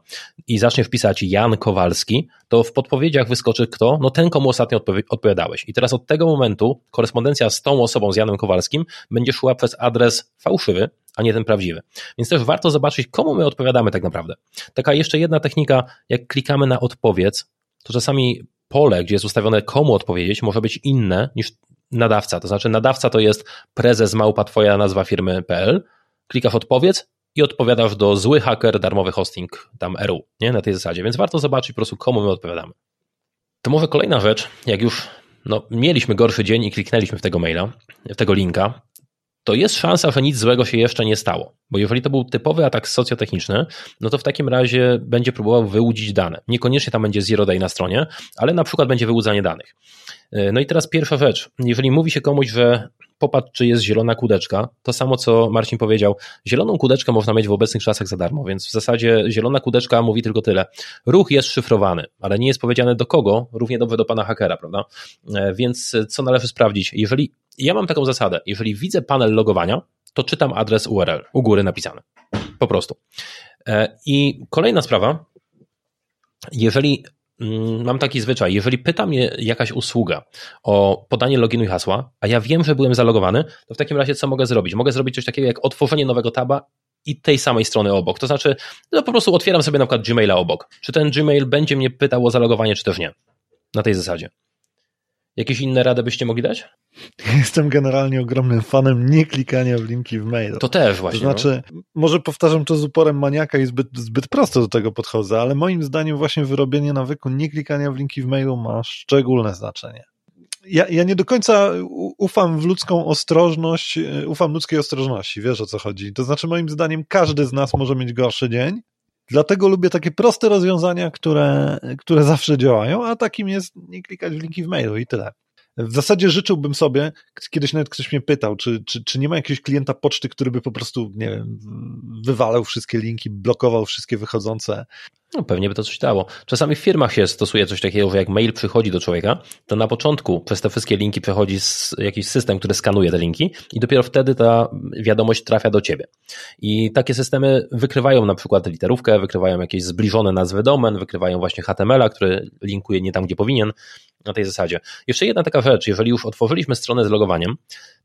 i zaczniesz pisać Jan Kowalski, to w podpowiedziach wyskoczy kto? No ten, komu ostatnio odpowiadałeś. I teraz od tego momentu korespondencja z tą osobą, z Janem Kowalskim, będzie szła przez adres fałszywy, a nie ten prawdziwy. Więc też warto zobaczyć, komu my odpowiadamy tak naprawdę. Taka jeszcze jedna technika, jak klikamy na odpowiedz, to czasami pole, gdzie jest ustawione komu odpowiedzieć, może być inne niż nadawca, to znaczy nadawca to jest prezes małpa twoja nazwa firmy.pl, klikasz odpowiedz i odpowiadasz do zły haker, darmowy hosting tam RU, nie? Na tej zasadzie, więc warto zobaczyć po prostu, komu my odpowiadamy. To może kolejna rzecz, jak już mieliśmy gorszy dzień i kliknęliśmy w tego maila, w tego linka, to jest szansa, że nic złego się jeszcze nie stało, bo jeżeli to był typowy atak socjotechniczny, no to w takim razie będzie próbował wyłudzić dane. Niekoniecznie tam będzie zero day na stronie, ale na przykład będzie wyłudzanie danych. No i teraz pierwsza rzecz, jeżeli mówi się komuś, że popatrz, czy jest zielona kółeczka, to samo co Marcin powiedział, zieloną kółeczkę można mieć w obecnych czasach za darmo, więc w zasadzie zielona kółeczka mówi tylko tyle: ruch jest szyfrowany, ale nie jest powiedziane do kogo, równie dobrze do pana hakera, prawda? Więc co należy sprawdzić? Ja mam taką zasadę, jeżeli widzę panel logowania, to czytam adres URL, u góry napisany, po prostu. I kolejna sprawa, jeżeli mam taki zwyczaj, jeżeli pyta mnie jakaś usługa o podanie loginu i hasła, a ja wiem, że byłem zalogowany, to w takim razie co mogę zrobić? Mogę zrobić coś takiego jak otworzenie nowego taba i tej samej strony obok, to znaczy po prostu otwieram sobie na przykład Gmaila obok, czy ten Gmail będzie mnie pytał o zalogowanie, czy też nie, na tej zasadzie. Jakieś inne rady byście mogli dać? Jestem generalnie ogromnym fanem nie klikania w linki w mailu. To też właśnie. To znaczy, może powtarzam to z uporem maniaka i zbyt prosto do tego podchodzę, ale moim zdaniem właśnie wyrobienie nawyku nie klikania w linki w mailu ma szczególne znaczenie. Ja nie do końca ufam w ludzką ostrożność, ufam ludzkiej ostrożności, wiesz o co chodzi. To znaczy moim zdaniem każdy z nas może mieć gorszy dzień, dlatego lubię takie proste rozwiązania, które zawsze działają, a takim jest nie klikać w linki w mailu i tyle. W zasadzie życzyłbym sobie, kiedyś nawet ktoś mnie pytał, czy nie ma jakiegoś klienta poczty, który by po prostu, nie wiem, wywalał wszystkie linki, blokował wszystkie wychodzące. No pewnie by to coś dało. Czasami w firmach się stosuje coś takiego, że jak mail przychodzi do człowieka, to na początku przez te wszystkie linki przechodzi jakiś system, który skanuje te linki i dopiero wtedy ta wiadomość trafia do ciebie. I takie systemy wykrywają na przykład literówkę, wykrywają jakieś zbliżone nazwy domen, wykrywają właśnie HTML-a, który linkuje nie tam, gdzie powinien, na tej zasadzie. Jeszcze jedna taka rzecz, jeżeli już otworzyliśmy stronę z logowaniem,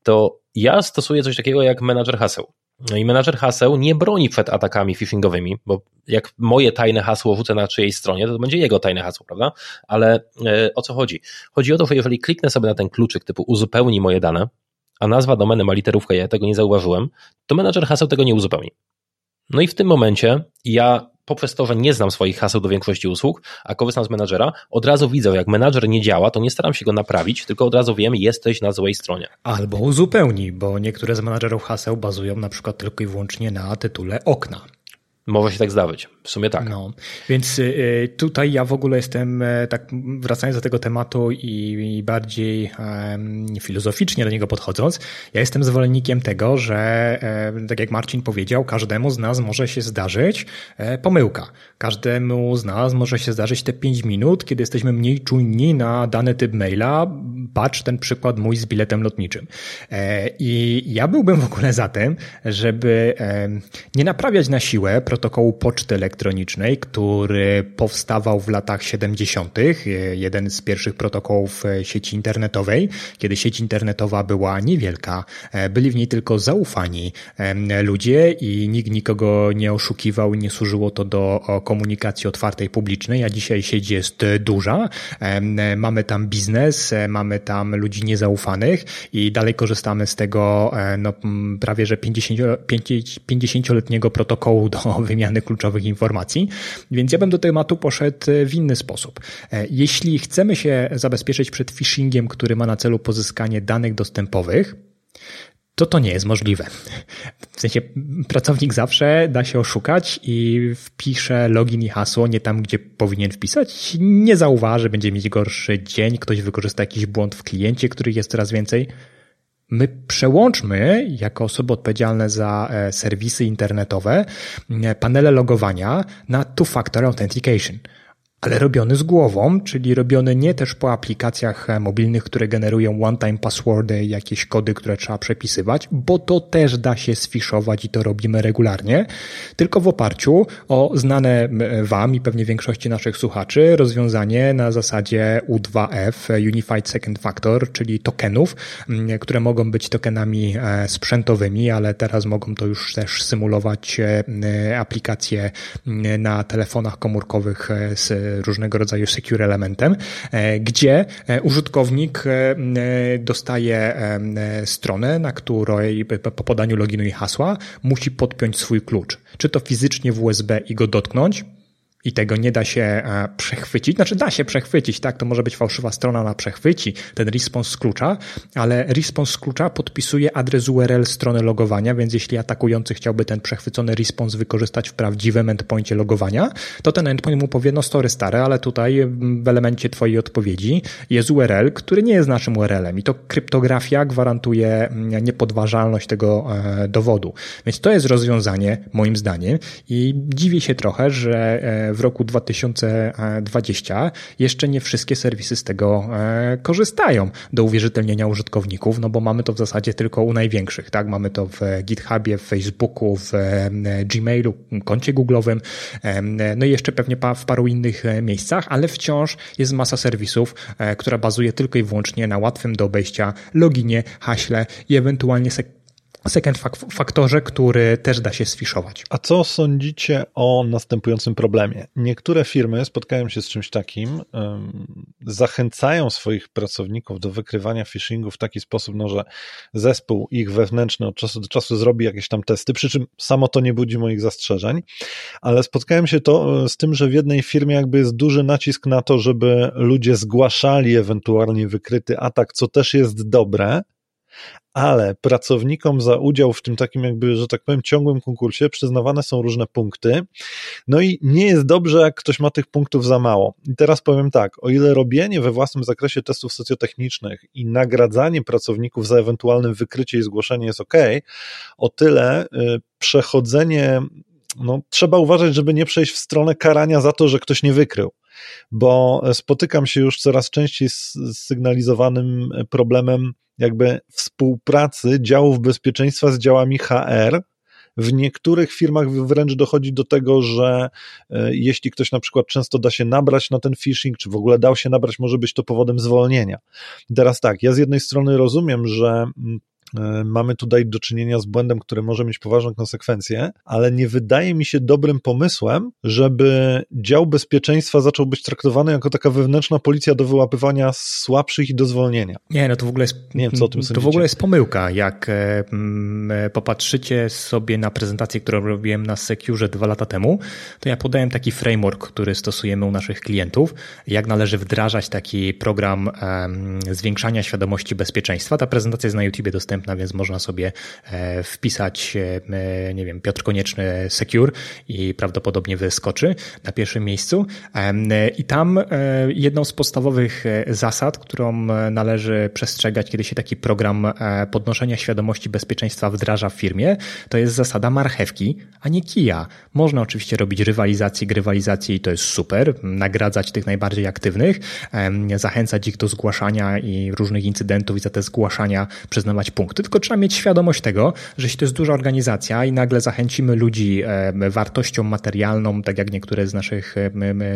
to ja stosuję coś takiego jak menadżer haseł. No i menadżer haseł nie broni przed atakami phishingowymi, bo jak moje tajne hasło wrzucę na czyjejś stronie, to będzie jego tajne hasło, prawda? Ale o co chodzi? Chodzi o to, że jeżeli kliknę sobie na ten kluczyk typu uzupełnij moje dane, a nazwa domeny ma literówkę, ja tego nie zauważyłem, to menadżer haseł tego nie uzupełni. No i w tym momencie ja poprzez to, że nie znam swoich haseł do większości usług, a korzystam z menadżera, od razu widzę, jak menadżer nie działa, to nie staram się go naprawić, tylko od razu wiem, jesteś na złej stronie. Albo uzupełni, bo niektóre z menadżerów haseł bazują na przykład tylko i wyłącznie na tytule okna. Może się tak zdawać. W sumie tak. No, więc tutaj ja w ogóle jestem, tak wracając do tego tematu i bardziej filozoficznie do niego podchodząc, ja jestem zwolennikiem tego, że tak jak Marcin powiedział, każdemu z nas może się zdarzyć pomyłka. Każdemu z nas może się zdarzyć te 5 minut, kiedy jesteśmy mniej czujni na dany typ maila. Patrz ten przykład mój z biletem lotniczym. I ja byłbym w ogóle za tym, żeby nie naprawiać na siłę protokołu poczty elektronicznej, który powstawał w latach 70., jeden z pierwszych protokołów sieci internetowej, kiedy sieć internetowa była niewielka, byli w niej tylko zaufani ludzie i nikt nikogo nie oszukiwał, nie służyło to do komunikacji otwartej, publicznej, a dzisiaj sieć jest duża, mamy tam biznes, mamy tam ludzi niezaufanych i dalej korzystamy z tego no, prawie że 50-letniego protokołu do wymiany kluczowych informacji, więc ja bym do tematu poszedł w inny sposób. Jeśli chcemy się zabezpieczyć przed phishingiem, który ma na celu pozyskanie danych dostępowych, to nie jest możliwe. W sensie pracownik zawsze da się oszukać i wpisze login i hasło nie tam, gdzie powinien wpisać, nie zauważy, będzie mieć gorszy dzień, ktoś wykorzysta jakiś błąd w kliencie, których jest coraz więcej. My przełączmy, jako osoby odpowiedzialne za serwisy internetowe, panele logowania na two-factor authentication. Ale robiony z głową, czyli robiony nie też po aplikacjach mobilnych, które generują one-time passwordy, jakieś kody, które trzeba przepisywać, bo to też da się sfiszować i to robimy regularnie, tylko w oparciu o znane Wam i pewnie większości naszych słuchaczy rozwiązanie na zasadzie U2F, Unified Second Factor, czyli tokenów, które mogą być tokenami sprzętowymi, ale teraz mogą to już też symulować aplikacje na telefonach komórkowych z różnego rodzaju secure elementem, gdzie użytkownik dostaje stronę, na której po podaniu loginu i hasła musi podpiąć swój klucz. Czy to fizycznie w USB i go dotknąć, i tego nie da się przechwycić, znaczy da się przechwycić, tak, to może być fałszywa strona, ona przechwyci ten response z klucza, ale response z klucza podpisuje adres URL strony logowania, więc jeśli atakujący chciałby ten przechwycony response wykorzystać w prawdziwym endpoincie logowania, to ten endpoint mu powie, no sorry stary, ale tutaj w elemencie twojej odpowiedzi jest URL, który nie jest naszym URL-em i to kryptografia gwarantuje niepodważalność tego dowodu, więc to jest rozwiązanie moim zdaniem i dziwię się trochę, że w roku 2020 jeszcze nie wszystkie serwisy z tego korzystają do uwierzytelnienia użytkowników, no bo mamy to w zasadzie tylko u największych, tak? Mamy to w Githubie, w Facebooku, w Gmailu, koncie Google'owym, no i jeszcze pewnie w paru innych miejscach, ale wciąż jest masa serwisów, która bazuje tylko i wyłącznie na łatwym do obejścia loginie, haśle i ewentualnie second faktorze, który też da się sfiszować. A co sądzicie o następującym problemie? Niektóre firmy spotkają się z czymś takim, zachęcają swoich pracowników do wykrywania phishingu w taki sposób, no, że zespół ich wewnętrzny od czasu do czasu zrobi jakieś tam testy, przy czym samo to nie budzi moich zastrzeżeń, ale spotkałem się to z tym, że w jednej firmie jakby jest duży nacisk na to, żeby ludzie zgłaszali ewentualnie wykryty atak, co też jest dobre, ale pracownikom za udział w tym takim jakby, że tak powiem, ciągłym konkursie przyznawane są różne punkty, no i nie jest dobrze, jak ktoś ma tych punktów za mało. I teraz powiem tak, o ile robienie we własnym zakresie testów socjotechnicznych i nagradzanie pracowników za ewentualne wykrycie i zgłoszenie jest ok, o tyle przechodzenie, no trzeba uważać, żeby nie przejść w stronę karania za to, że ktoś nie wykrył, bo spotykam się już coraz częściej z sygnalizowanym problemem jakby współpracy działów bezpieczeństwa z działami HR. W niektórych firmach wręcz dochodzi do tego, że jeśli ktoś na przykład często da się nabrać na ten phishing, czy w ogóle dał się nabrać, może być to powodem zwolnienia. Teraz tak, ja z jednej strony rozumiem, że mamy tutaj do czynienia z błędem, który może mieć poważne konsekwencje, ale nie wydaje mi się dobrym pomysłem, żeby dział bezpieczeństwa zaczął być traktowany jako taka wewnętrzna policja do wyłapywania słabszych i do zwolnienia. Nie, no to w ogóle jest, nie wiem, co o tym sądzicie. To w ogóle jest pomyłka. Jak popatrzycie sobie na prezentację, którą robiłem na Secure 2 lata temu, to ja podałem taki framework, który stosujemy u naszych klientów, jak należy wdrażać taki program zwiększania świadomości bezpieczeństwa. Ta prezentacja jest na YouTubie dostępna. dostępna, więc można sobie wpisać, nie wiem, Piotr Konieczny Secure i prawdopodobnie wyskoczy na pierwszym miejscu. I tam jedną z podstawowych zasad, którą należy przestrzegać, kiedy się taki program podnoszenia świadomości bezpieczeństwa wdraża w firmie, to jest zasada marchewki, a nie kija. Można oczywiście robić rywalizację i to jest super, nagradzać tych najbardziej aktywnych, zachęcać ich do zgłaszania i różnych incydentów i za te zgłaszania przyznawać punkty, tylko trzeba mieć świadomość tego, że jeśli to jest duża organizacja i nagle zachęcimy ludzi wartością materialną, tak jak niektóre z naszych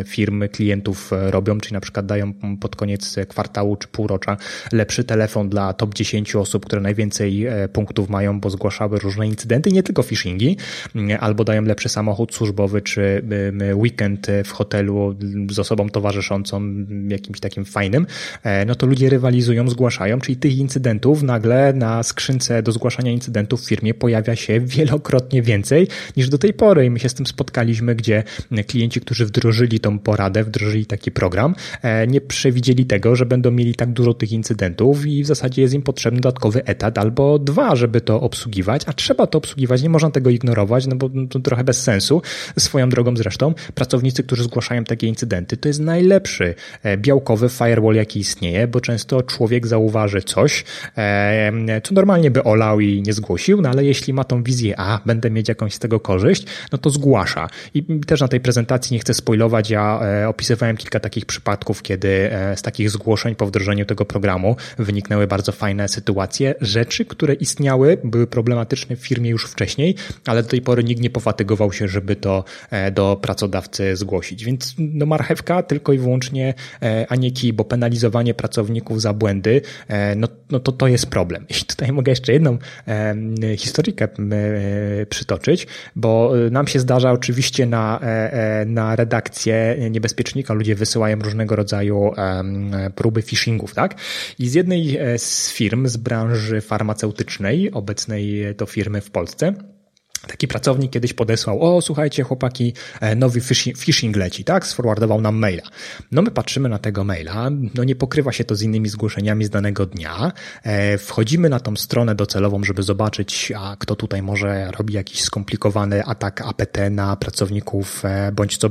firm, klientów robią, czyli na przykład dają pod koniec kwartału czy półrocza lepszy telefon dla top 10 osób, które najwięcej punktów mają, bo zgłaszały różne incydenty, nie tylko phishingi, albo dają lepszy samochód służbowy czy weekend w hotelu z osobą towarzyszącą, jakimś takim fajnym, no to ludzie rywalizują, zgłaszają, czyli tych incydentów nagle na skrzynce do zgłaszania incydentów w firmie pojawia się wielokrotnie więcej niż do tej pory i my się z tym spotkaliśmy, gdzie klienci, którzy wdrożyli tą poradę, wdrożyli taki program, nie przewidzieli tego, że będą mieli tak dużo tych incydentów i w zasadzie jest im potrzebny dodatkowy etat albo dwa, żeby to obsługiwać, a trzeba to obsługiwać, nie można tego ignorować, no bo to trochę bez sensu. Swoją drogą zresztą pracownicy, którzy zgłaszają takie incydenty, to jest najlepszy białkowy firewall, jaki istnieje, bo często człowiek zauważy coś, co normalnie by olał i nie zgłosił, no ale jeśli ma tą wizję, a będę mieć jakąś z tego korzyść, no to zgłasza. I też na tej prezentacji nie chcę spoilować, ja opisywałem kilka takich przypadków, kiedy z takich zgłoszeń po wdrożeniu tego programu wyniknęły bardzo fajne sytuacje, rzeczy, które istniały, były problematyczne w firmie już wcześniej, ale do tej pory nikt nie pofatygował się, żeby to do pracodawcy zgłosić. Więc no marchewka tylko i wyłącznie, a nie kij, bo penalizowanie pracowników za błędy, to jest problem. I tutaj mogę jeszcze jedną historyjkę przytoczyć, bo nam się zdarza oczywiście na redakcję Niebezpiecznika ludzie wysyłają różnego rodzaju próby phishingów, tak? I z jednej z firm z branży farmaceutycznej, obecnej to firmy w Polsce, taki pracownik kiedyś podesłał, słuchajcie chłopaki, nowy phishing leci, tak? Sforwardował nam maila. No my patrzymy na tego maila, no nie pokrywa się to z innymi zgłoszeniami z danego dnia. Wchodzimy na tą stronę docelową, żeby zobaczyć, a kto tutaj może robi jakiś skomplikowany atak APT na pracowników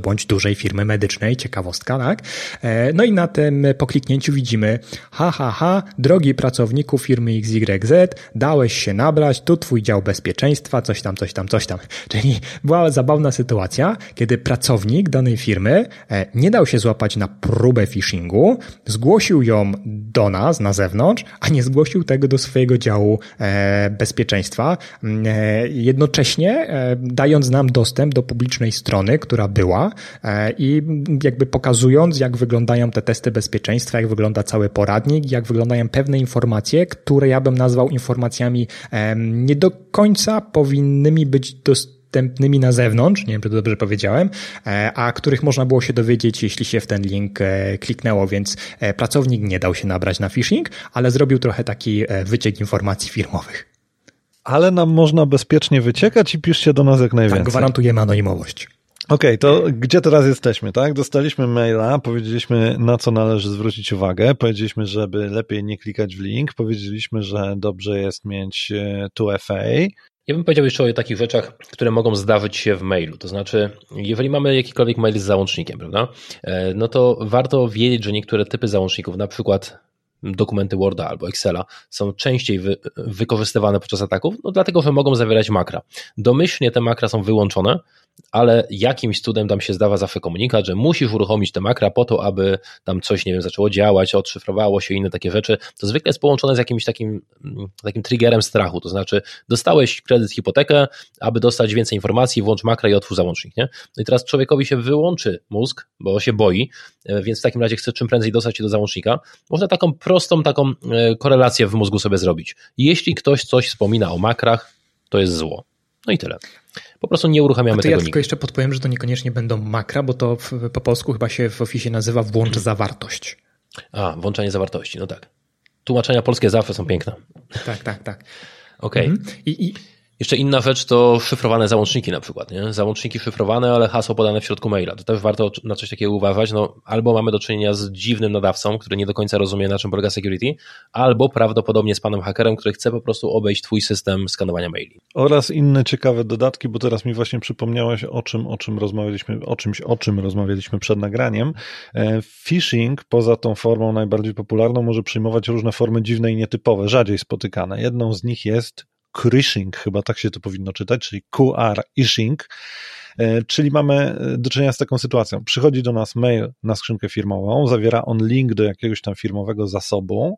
bądź dużej firmy medycznej, ciekawostka, tak? No i na tym po kliknięciu widzimy, drogi pracowniku firmy XYZ, dałeś się nabrać, tu twój dział bezpieczeństwa, coś tam. Czyli była zabawna sytuacja, kiedy pracownik danej firmy nie dał się złapać na próbę phishingu, zgłosił ją do nas na zewnątrz, a nie zgłosił tego do swojego działu bezpieczeństwa, jednocześnie dając nam dostęp do publicznej strony, która była i jakby pokazując, jak wyglądają te testy bezpieczeństwa, jak wygląda cały poradnik, jak wyglądają pewne informacje, które ja bym nazwał informacjami nie do końca powinnymi być dostępnymi na zewnątrz, nie wiem, czy to dobrze powiedziałem, a których można było się dowiedzieć, jeśli się w ten link kliknęło, więc pracownik nie dał się nabrać na phishing, ale zrobił trochę taki wyciek informacji firmowych. Ale nam można bezpiecznie wyciekać i piszcie do nas jak najwięcej. Tak, gwarantujemy anonimowość. Okej, to gdzie teraz jesteśmy, tak? Dostaliśmy maila, powiedzieliśmy, na co należy zwrócić uwagę, powiedzieliśmy, żeby lepiej nie klikać w link, powiedzieliśmy, że dobrze jest mieć 2FA. Ja bym powiedział jeszcze o takich rzeczach, które mogą zdarzyć się w mailu, to znaczy jeżeli mamy jakikolwiek mail z załącznikiem, prawda? No to warto wiedzieć, że niektóre typy załączników, na przykład dokumenty Worda albo Excela, są częściej wykorzystywane podczas ataków, no dlatego, że mogą zawierać makra. Domyślnie te makra są wyłączone, ale jakimś cudem tam się zdawa zawsze komunikat, że musisz uruchomić te makra po to, aby tam coś, nie wiem, zaczęło działać, odszyfrowało się, inne takie rzeczy. To zwykle jest połączone z jakimś takim triggerem strachu, to znaczy dostałeś kredyt, hipotekę, aby dostać więcej informacji, włącz makra i otwórz załącznik, nie? No i teraz człowiekowi się wyłączy mózg, bo się boi, więc w takim razie chce czym prędzej dostać się do załącznika. Można taką prostą taką korelację w mózgu sobie zrobić. Jeśli ktoś coś wspomina o makrach, to jest zło. No i tyle. Po prostu nie uruchamiamy tego nigdy. Ja tylko jeszcze podpowiem, że to niekoniecznie będą makra, bo to po polsku chyba się w Office nazywa włącz zawartość. Włączanie zawartości, no tak. Tłumaczenia polskie zawsze są piękne. Tak. Okej. Okay. Mm-hmm. I Jeszcze inna rzecz to szyfrowane załączniki na przykład, nie? Załączniki szyfrowane, ale hasło podane w środku maila. To też warto na coś takiego uważać, no albo mamy do czynienia z dziwnym nadawcą, który nie do końca rozumie, na czym polega security, albo prawdopodobnie z panem hakerem, który chce po prostu obejść twój system skanowania maili. Oraz inne ciekawe dodatki, bo teraz mi właśnie przypomniałeś o czymś, o czym rozmawialiśmy przed nagraniem. Phishing, poza tą formą najbardziej popularną, może przyjmować różne formy dziwne i nietypowe, rzadziej spotykane. Jedną z nich jest Krishing, chyba tak się to powinno czytać, czyli QR-ishing, czyli mamy do czynienia z taką sytuacją. Przychodzi do nas mail na skrzynkę firmową, zawiera on link do jakiegoś tam firmowego zasobu,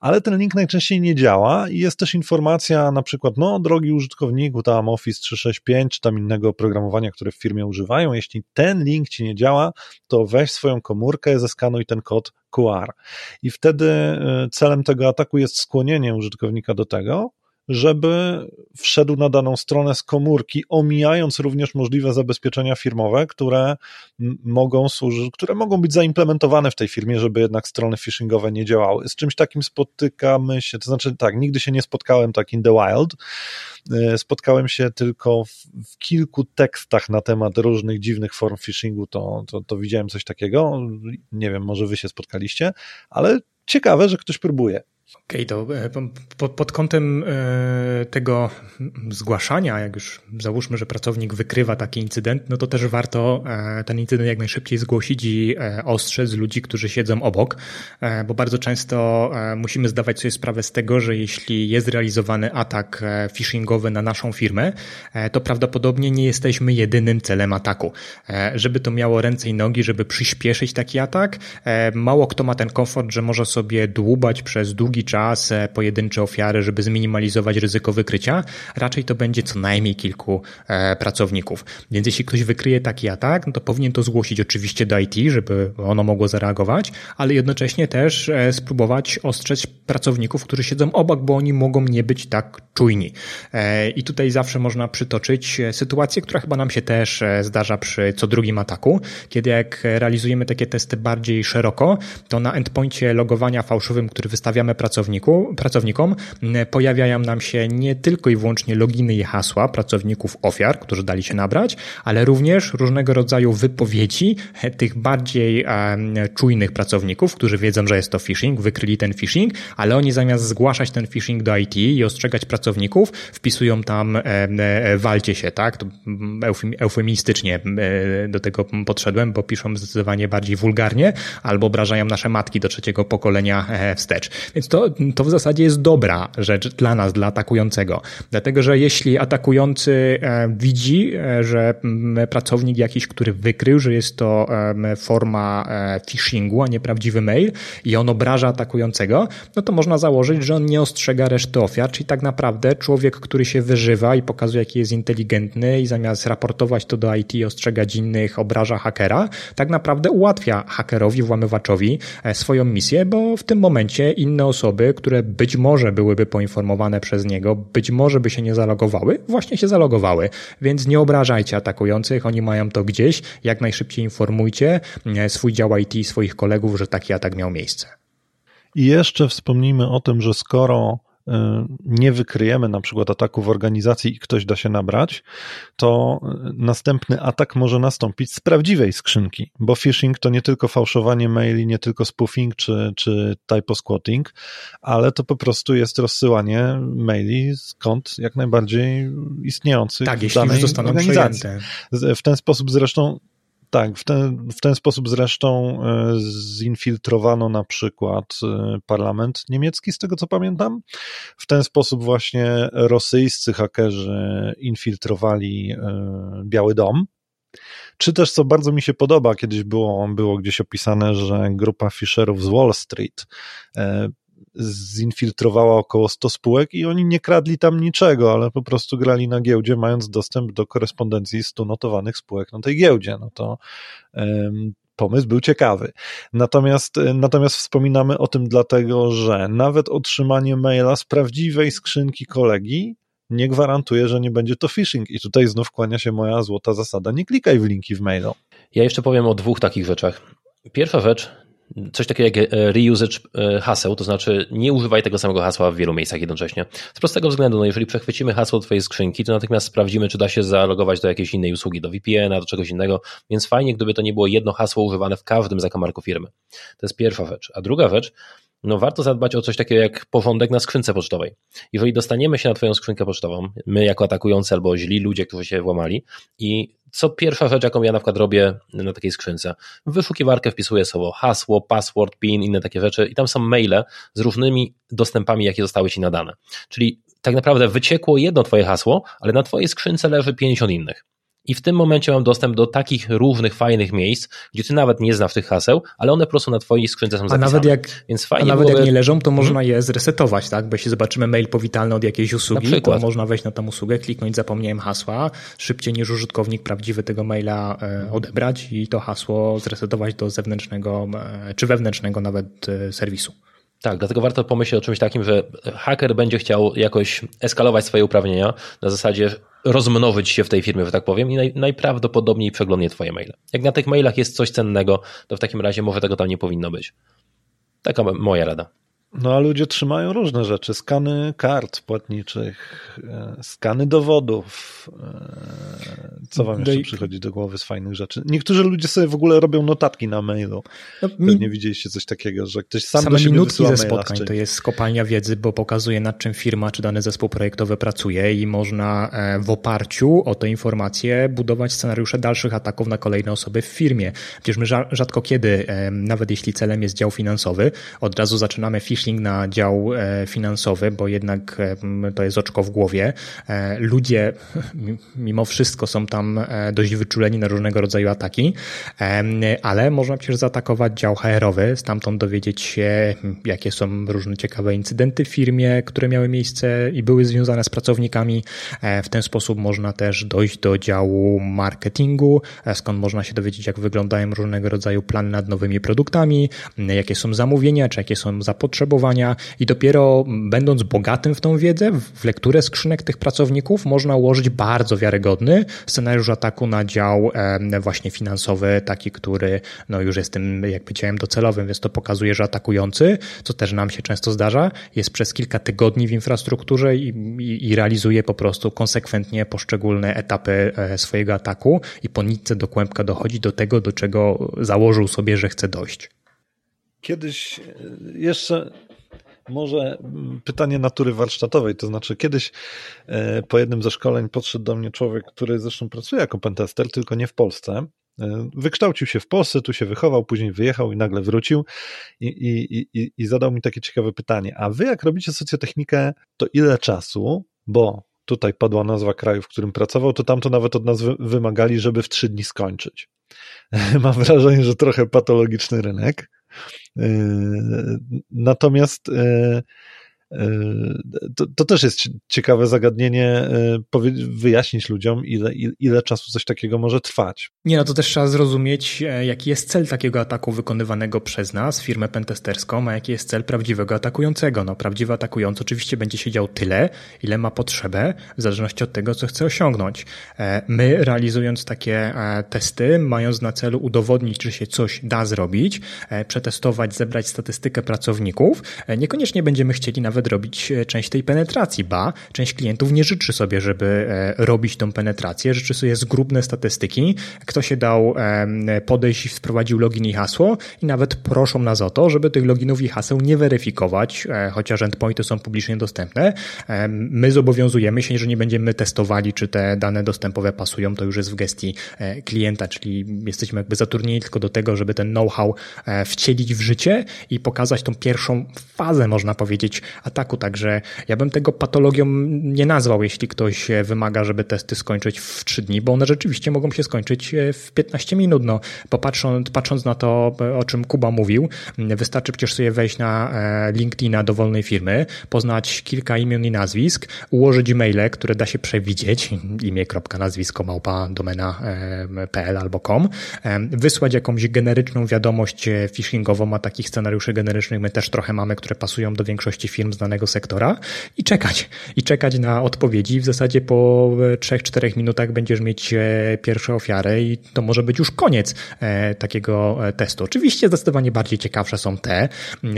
ale ten link najczęściej nie działa i jest też informacja na przykład, no drogi użytkowniku, tam Office 365, czy tam innego oprogramowania, które w firmie używają, jeśli ten link ci nie działa, to weź swoją komórkę, zeskanuj ten kod QR. I wtedy celem tego ataku jest skłonienie użytkownika do tego, żeby wszedł na daną stronę z komórki, omijając również możliwe zabezpieczenia firmowe, które mogą być zaimplementowane w tej firmie, żeby jednak strony phishingowe nie działały. Z czymś takim spotykamy się, to znaczy tak, nigdy się nie spotkałem tak in the wild, spotkałem się tylko w kilku tekstach na temat różnych dziwnych form phishingu, to widziałem coś takiego, nie wiem, może wy się spotkaliście, ale ciekawe, że ktoś próbuje. Okej, to pod kątem tego zgłaszania, jak już załóżmy, że pracownik wykrywa taki incydent, no to też warto ten incydent jak najszybciej zgłosić i ostrzec ludzi, którzy siedzą obok, bo bardzo często musimy zdawać sobie sprawę z tego, że jeśli jest realizowany atak phishingowy na naszą firmę, to prawdopodobnie nie jesteśmy jedynym celem ataku. Żeby to miało ręce i nogi, żeby przyspieszyć taki atak, mało kto ma ten komfort, że może sobie dłubać przez długi czas pojedyncze ofiary, żeby zminimalizować ryzyko wykrycia, raczej to będzie co najmniej kilku pracowników. Więc jeśli ktoś wykryje taki atak, no to powinien to zgłosić oczywiście do IT, żeby ono mogło zareagować, ale jednocześnie też spróbować ostrzec pracowników, którzy siedzą obok, bo oni mogą nie być tak czujni. I tutaj zawsze można przytoczyć sytuację, która chyba nam się też zdarza przy co drugim ataku, kiedy jak realizujemy takie testy bardziej szeroko, to na endpoincie logowania fałszywym, który wystawiamy pracownikom, pojawiają nam się nie tylko i wyłącznie loginy i hasła pracowników ofiar, którzy dali się nabrać, ale również różnego rodzaju wypowiedzi tych bardziej czujnych pracowników, którzy wiedzą, że jest to phishing, wykryli ten phishing, ale oni zamiast zgłaszać ten phishing do IT i ostrzegać pracowników, wpisują tam walcie się, tak? To eufemistycznie do tego podszedłem, bo piszą zdecydowanie bardziej wulgarnie, albo obrażają nasze matki do trzeciego pokolenia wstecz. Więc to w zasadzie jest dobra rzecz dla nas, dla atakującego. Dlatego, że jeśli atakujący widzi, że pracownik jakiś, który wykrył, że jest to forma phishingu, a nie prawdziwy mail i on obraża atakującego, no to można założyć, że on nie ostrzega reszty ofiar, czyli tak naprawdę człowiek, który się wyżywa i pokazuje, jaki jest inteligentny i zamiast raportować to do IT, ostrzegać innych, obraża hakera, tak naprawdę ułatwia hakerowi, włamywaczowi swoją misję, bo w tym momencie inne osoby, które być może byłyby poinformowane przez niego, być może by się nie zalogowały, właśnie się zalogowały. Więc nie obrażajcie atakujących, oni mają to gdzieś. Jak najszybciej informujcie swój dział IT i swoich kolegów, że taki atak miał miejsce. I jeszcze wspomnijmy o tym, że skoro nie wykryjemy na przykład ataku w organizacji i ktoś da się nabrać, to następny atak może nastąpić z prawdziwej skrzynki, bo phishing to nie tylko fałszowanie maili, nie tylko spoofing czy typosquatting, ale to po prostu jest rozsyłanie maili skąd jak najbardziej istniejących w danej organizacji. W ten sposób zresztą w ten sposób zresztą zinfiltrowano na przykład parlament niemiecki, z tego co pamiętam. W ten sposób właśnie rosyjscy hakerzy infiltrowali Biały Dom. Czy też, co bardzo mi się podoba, kiedyś było gdzieś opisane, że grupa Fisherów z Wall Street zinfiltrowała około 100 spółek i oni nie kradli tam niczego, ale po prostu grali na giełdzie, mając dostęp do korespondencji 100 notowanych spółek na tej giełdzie. No to pomysł był ciekawy. Natomiast wspominamy o tym dlatego, że nawet otrzymanie maila z prawdziwej skrzynki kolegi nie gwarantuje, że nie będzie to phishing. I tutaj znów kłania się moja złota zasada: nie klikaj w linki w mailu. Ja jeszcze powiem o dwóch takich rzeczach. Pierwsza rzecz: coś takiego jak reusage haseł, to znaczy nie używaj tego samego hasła w wielu miejscach jednocześnie. Z prostego względu, no jeżeli przechwycimy hasło twojej skrzynki, to natychmiast sprawdzimy, czy da się zalogować do jakiejś innej usługi, do VPN-a, do czegoś innego, więc fajnie, gdyby to nie było jedno hasło używane w każdym zakamarku firmy. To jest pierwsza rzecz. A druga rzecz, no warto zadbać o coś takiego jak porządek na skrzynce pocztowej. Jeżeli dostaniemy się na twoją skrzynkę pocztową, my jako atakujący albo źli ludzie, którzy się włamali, i co pierwsza rzecz, jaką ja na przykład robię na takiej skrzynce? W wyszukiwarkę wpisuję słowo hasło, password, PIN, inne takie rzeczy i tam są maile z różnymi dostępami, jakie zostały ci nadane. Czyli tak naprawdę wyciekło jedno twoje hasło, ale na twojej skrzynce leży 50 innych. I w tym momencie mam dostęp do takich różnych, fajnych miejsc, gdzie ty nawet nie znasz tych haseł, ale one po prostu na twojej skrzynce są zapisane. A nawet jak nie leżą, to można je zresetować, tak? Bo jeśli zobaczymy mail powitalny od jakiejś usługi, to można wejść na tą usługę, kliknąć zapomniałem hasła, szybciej niż użytkownik prawdziwy tego maila odebrać i to hasło zresetować do zewnętrznego czy wewnętrznego nawet serwisu. Tak, dlatego warto pomyśleć o czymś takim, że haker będzie chciał jakoś eskalować swoje uprawnienia na zasadzie rozmnożyć się w tej firmie, że tak powiem, i najprawdopodobniej przeglądnie twoje maile. Jak na tych mailach jest coś cennego, to w takim razie może tego tam nie powinno być. Taka moja rada. No a ludzie trzymają różne rzeczy. Skany kart płatniczych, skany dowodów. Co wam jeszcze przychodzi do głowy z fajnych rzeczy? Niektórzy ludzie sobie w ogóle robią notatki na mailu. Pewnie widzieliście coś takiego, że ktoś sam do siebie wysyła maila. Same minutki ze spotkań to jest kopalnia wiedzy, bo pokazuje nad czym firma czy dany zespół projektowy pracuje i można w oparciu o te informacje budować scenariusze dalszych ataków na kolejne osoby w firmie. Przecież my rzadko kiedy, nawet jeśli celem jest dział finansowy, od razu zaczynamy phishing na dział finansowy, bo jednak to jest oczko w głowie. Ludzie mimo wszystko są tam dość wyczuleni na różnego rodzaju ataki, ale można przecież zaatakować dział HR-owy, stamtąd dowiedzieć się, jakie są różne ciekawe incydenty w firmie, które miały miejsce i były związane z pracownikami. W ten sposób można też dojść do działu marketingu, skąd można się dowiedzieć, jak wyglądają różnego rodzaju plany nad nowymi produktami, jakie są zamówienia, czy jakie są zapotrzebowania i dopiero będąc bogatym w tą wiedzę, w lekturę skrzynek tych pracowników można ułożyć bardzo wiarygodny scenariusz ataku na dział właśnie finansowy, taki, który no już jest tym, jak powiedziałem, docelowym, więc to pokazuje, że atakujący, co też nam się często zdarza, jest przez kilka tygodni w infrastrukturze i realizuje po prostu konsekwentnie poszczególne etapy swojego ataku i po nitce do kłębka dochodzi do tego, do czego założył sobie, że chce dojść. Kiedyś jeszcze może pytanie natury warsztatowej, to znaczy kiedyś po jednym ze szkoleń podszedł do mnie człowiek, który zresztą pracuje jako pentester, tylko nie w Polsce. Wykształcił się w Polsce, tu się wychował, później wyjechał i nagle wrócił i zadał mi takie ciekawe pytanie. A wy jak robicie socjotechnikę, to ile czasu, bo tutaj padła nazwa kraju, w którym pracował, to tamto nawet od nas wymagali, żeby w 3 dni skończyć. Mam wrażenie, że trochę patologiczny rynek. Natomiast to też jest ciekawe zagadnienie, wyjaśnić ludziom, ile czasu coś takiego może trwać. Nie, no to też trzeba zrozumieć, jaki jest cel takiego ataku wykonywanego przez nas, firmę pentesterską, a jaki jest cel prawdziwego atakującego. No, prawdziwy atakujący oczywiście będzie siedział tyle, ile ma potrzebę, w zależności od tego, co chce osiągnąć. My, realizując takie testy, mając na celu udowodnić, czy się coś da zrobić, przetestować, zebrać statystykę pracowników, niekoniecznie będziemy chcieli nawet robić część tej penetracji, ba, część klientów nie życzy sobie, żeby robić tą penetrację, życzy sobie zgrubne statystyki, kto się dał podejść i wprowadził login i hasło i nawet proszą nas o to, żeby tych loginów i haseł nie weryfikować, chociaż endpointy są publicznie dostępne. My zobowiązujemy się, że nie będziemy testowali, czy te dane dostępowe pasują, to już jest w gestii klienta, czyli jesteśmy jakby zatrudnieni tylko do tego, żeby ten know-how wcielić w życie i pokazać tą pierwszą fazę, można powiedzieć, ataku, także ja bym tego patologią nie nazwał, jeśli ktoś wymaga, żeby testy skończyć w 3 dni, bo one rzeczywiście mogą się skończyć w 15 minut. No, patrząc na to, o czym Kuba mówił, wystarczy przecież sobie wejść na LinkedIna dowolnej firmy, poznać kilka imion i nazwisk, ułożyć maile, które da się przewidzieć, imię.nazwisko@domena.pl albo .com, wysłać jakąś generyczną wiadomość phishingową, a takich scenariuszy generycznych my też trochę mamy, które pasują do większości firm danego sektora i czekać na odpowiedzi. W zasadzie po 3-4 minutach będziesz mieć pierwszą ofiarę i to może być już koniec takiego testu. Oczywiście zdecydowanie bardziej ciekawsze są te,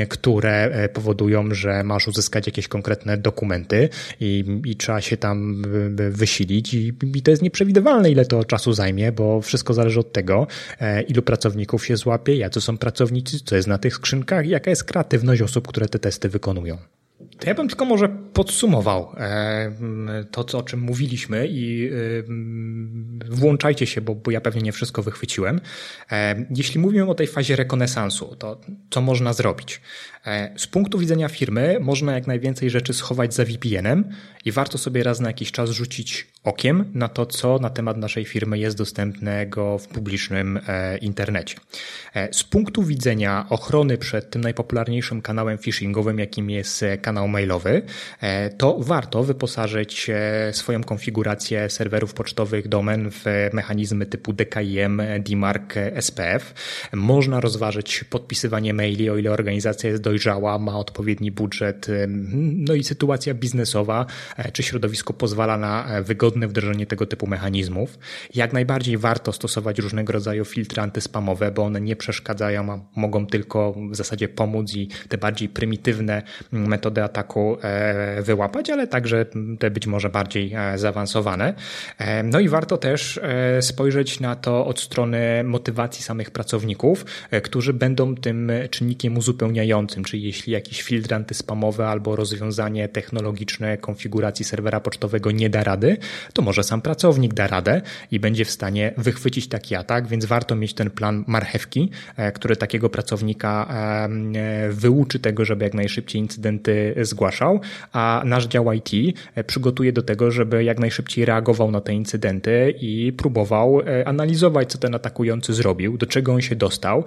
które powodują, że masz uzyskać jakieś konkretne dokumenty i trzeba się tam wysilić i to jest nieprzewidywalne, ile to czasu zajmie, bo wszystko zależy od tego, ilu pracowników się złapie, jacy są pracownicy, co jest na tych skrzynkach, jaka jest kreatywność osób, które te testy wykonują. To ja bym tylko może podsumował to, o czym mówiliśmy i włączajcie się, bo ja pewnie nie wszystko wychwyciłem. Jeśli mówimy o tej fazie rekonesansu, to co można zrobić? Z punktu widzenia firmy można jak najwięcej rzeczy schować za VPN-em i warto sobie raz na jakiś czas rzucić okiem na to, co na temat naszej firmy jest dostępnego w publicznym internecie. Z punktu widzenia ochrony przed tym najpopularniejszym kanałem phishingowym, jakim jest kanał mailowy, to warto wyposażyć swoją konfigurację serwerów pocztowych, domen w mechanizmy typu DKIM, DMARC, SPF. Można rozważyć podpisywanie maili, o ile organizacja jest dojrzała, ma odpowiedni budżet, no i sytuacja biznesowa czy środowisko pozwala na wygodne wdrożenie tego typu mechanizmów. Jak najbardziej warto stosować różnego rodzaju filtry antyspamowe, bo one nie przeszkadzają, a mogą tylko w zasadzie pomóc i te bardziej prymitywne metody ataku wyłapać, ale także te być może bardziej zaawansowane. No i warto też spojrzeć na to od strony motywacji samych pracowników, którzy będą tym czynnikiem uzupełniającym, czyli jeśli jakiś filtr antyspamowy albo rozwiązanie technologiczne konfiguracji serwera pocztowego nie da rady, to może sam pracownik da radę i będzie w stanie wychwycić taki atak, więc warto mieć ten plan marchewki, który takiego pracownika wyuczy tego, żeby jak najszybciej incydenty zgłaszał, a nasz dział IT przygotuje do tego, żeby jak najszybciej reagował na te incydenty i próbował analizować, co ten atakujący zrobił, do czego on się dostał,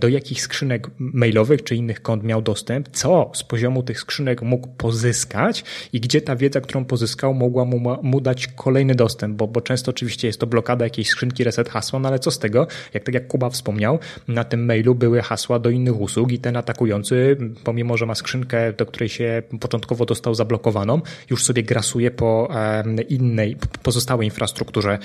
do jakich skrzynek mailowych czy innych kont miał dostęp, co z poziomu tych skrzynek mógł pozyskać i gdzie ta wiedza, którą pozyskał, mogła mu dać kolejny dostęp, bo często oczywiście jest to blokada jakiejś skrzynki, reset hasła, no ale co z tego, tak jak Kuba wspomniał, na tym mailu były hasła do innych usług i ten atakujący, pomimo że ma skrzynkę, do której się początkowo dostał zablokowaną, już sobie grasuje po pozostałej infrastrukturze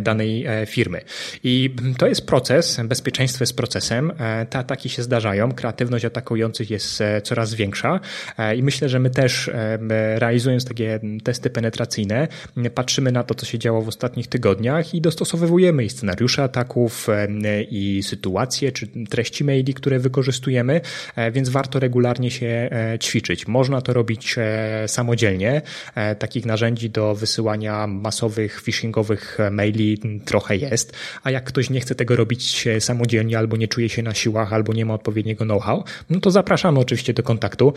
danej firmy. I to jest proces, bezpieczeństwo jest procesem, te ataki się zdarzają, kreatywność atakujących jest coraz większa i myślę, że my też, realizując takie testy penetracyjne, patrzymy na to, co się działo w ostatnich tygodniach i dostosowujemy i scenariusze ataków, i sytuacje, czy treści maili, które wykorzystujemy, więc warto regularnie się ćwiczyć. Można to robić samodzielnie. Takich narzędzi do wysyłania masowych, phishingowych maili trochę jest, a jak ktoś nie chce tego robić samodzielnie, albo nie czuje się na siłach, albo nie ma odpowiedniego know-how, no to zapraszamy oczywiście do kontaktu.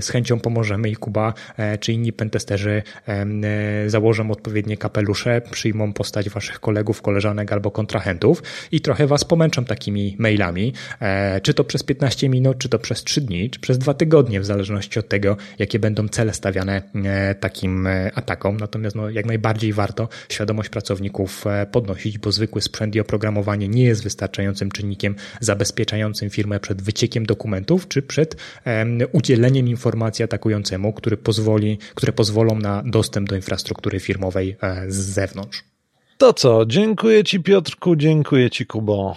Z chęcią pomożemy i Kuba czy inni pentesterzy założą odpowiednie kapelusze, przyjmą postać waszych kolegów, koleżanek albo kontrahentów i trochę was pomęczą takimi mailami, czy to przez 15 minut, czy to przez 3 dni, czy przez 2 tygodnie, w zależności od tego, jakie będą cele stawiane takim atakom. Natomiast no, jak najbardziej warto świadomość pracowników podnosić, bo zwykły sprzęt i oprogramowanie nie jest wystarczającym czynnikiem zabezpieczającym firmę przed wyciekiem dokumentów, czy przed udzieleniem informacji atakującemu, które pozwolą na dostęp do infrastruktury firmowej z zewnątrz. To co, dziękuję Ci, Piotrku, dziękuję Ci, Kubo,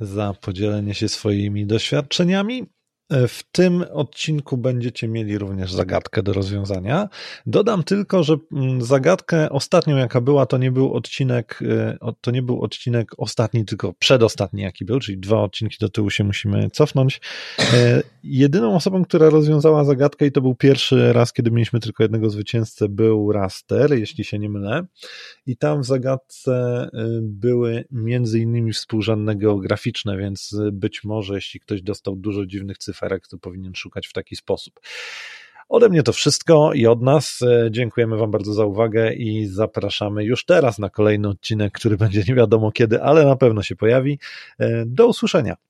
za podzielenie się swoimi doświadczeniami. W tym odcinku będziecie mieli również zagadkę do rozwiązania. Dodam tylko, że zagadkę ostatnią, jaka była, to nie był odcinek ostatni, tylko przedostatni, jaki był, czyli 2 odcinki do tyłu się musimy cofnąć. Jedyną osobą, która rozwiązała zagadkę, i to był pierwszy raz, kiedy mieliśmy tylko jednego zwycięzcę, był Raster, jeśli się nie mylę. I tam w zagadce były m.in. współrzędne geograficzne, więc być może, jeśli ktoś dostał dużo dziwnych cyferek, to powinien szukać w taki sposób. Ode mnie to wszystko i od nas. Dziękujemy Wam bardzo za uwagę i zapraszamy już teraz na kolejny odcinek, który będzie nie wiadomo kiedy, ale na pewno się pojawi. Do usłyszenia.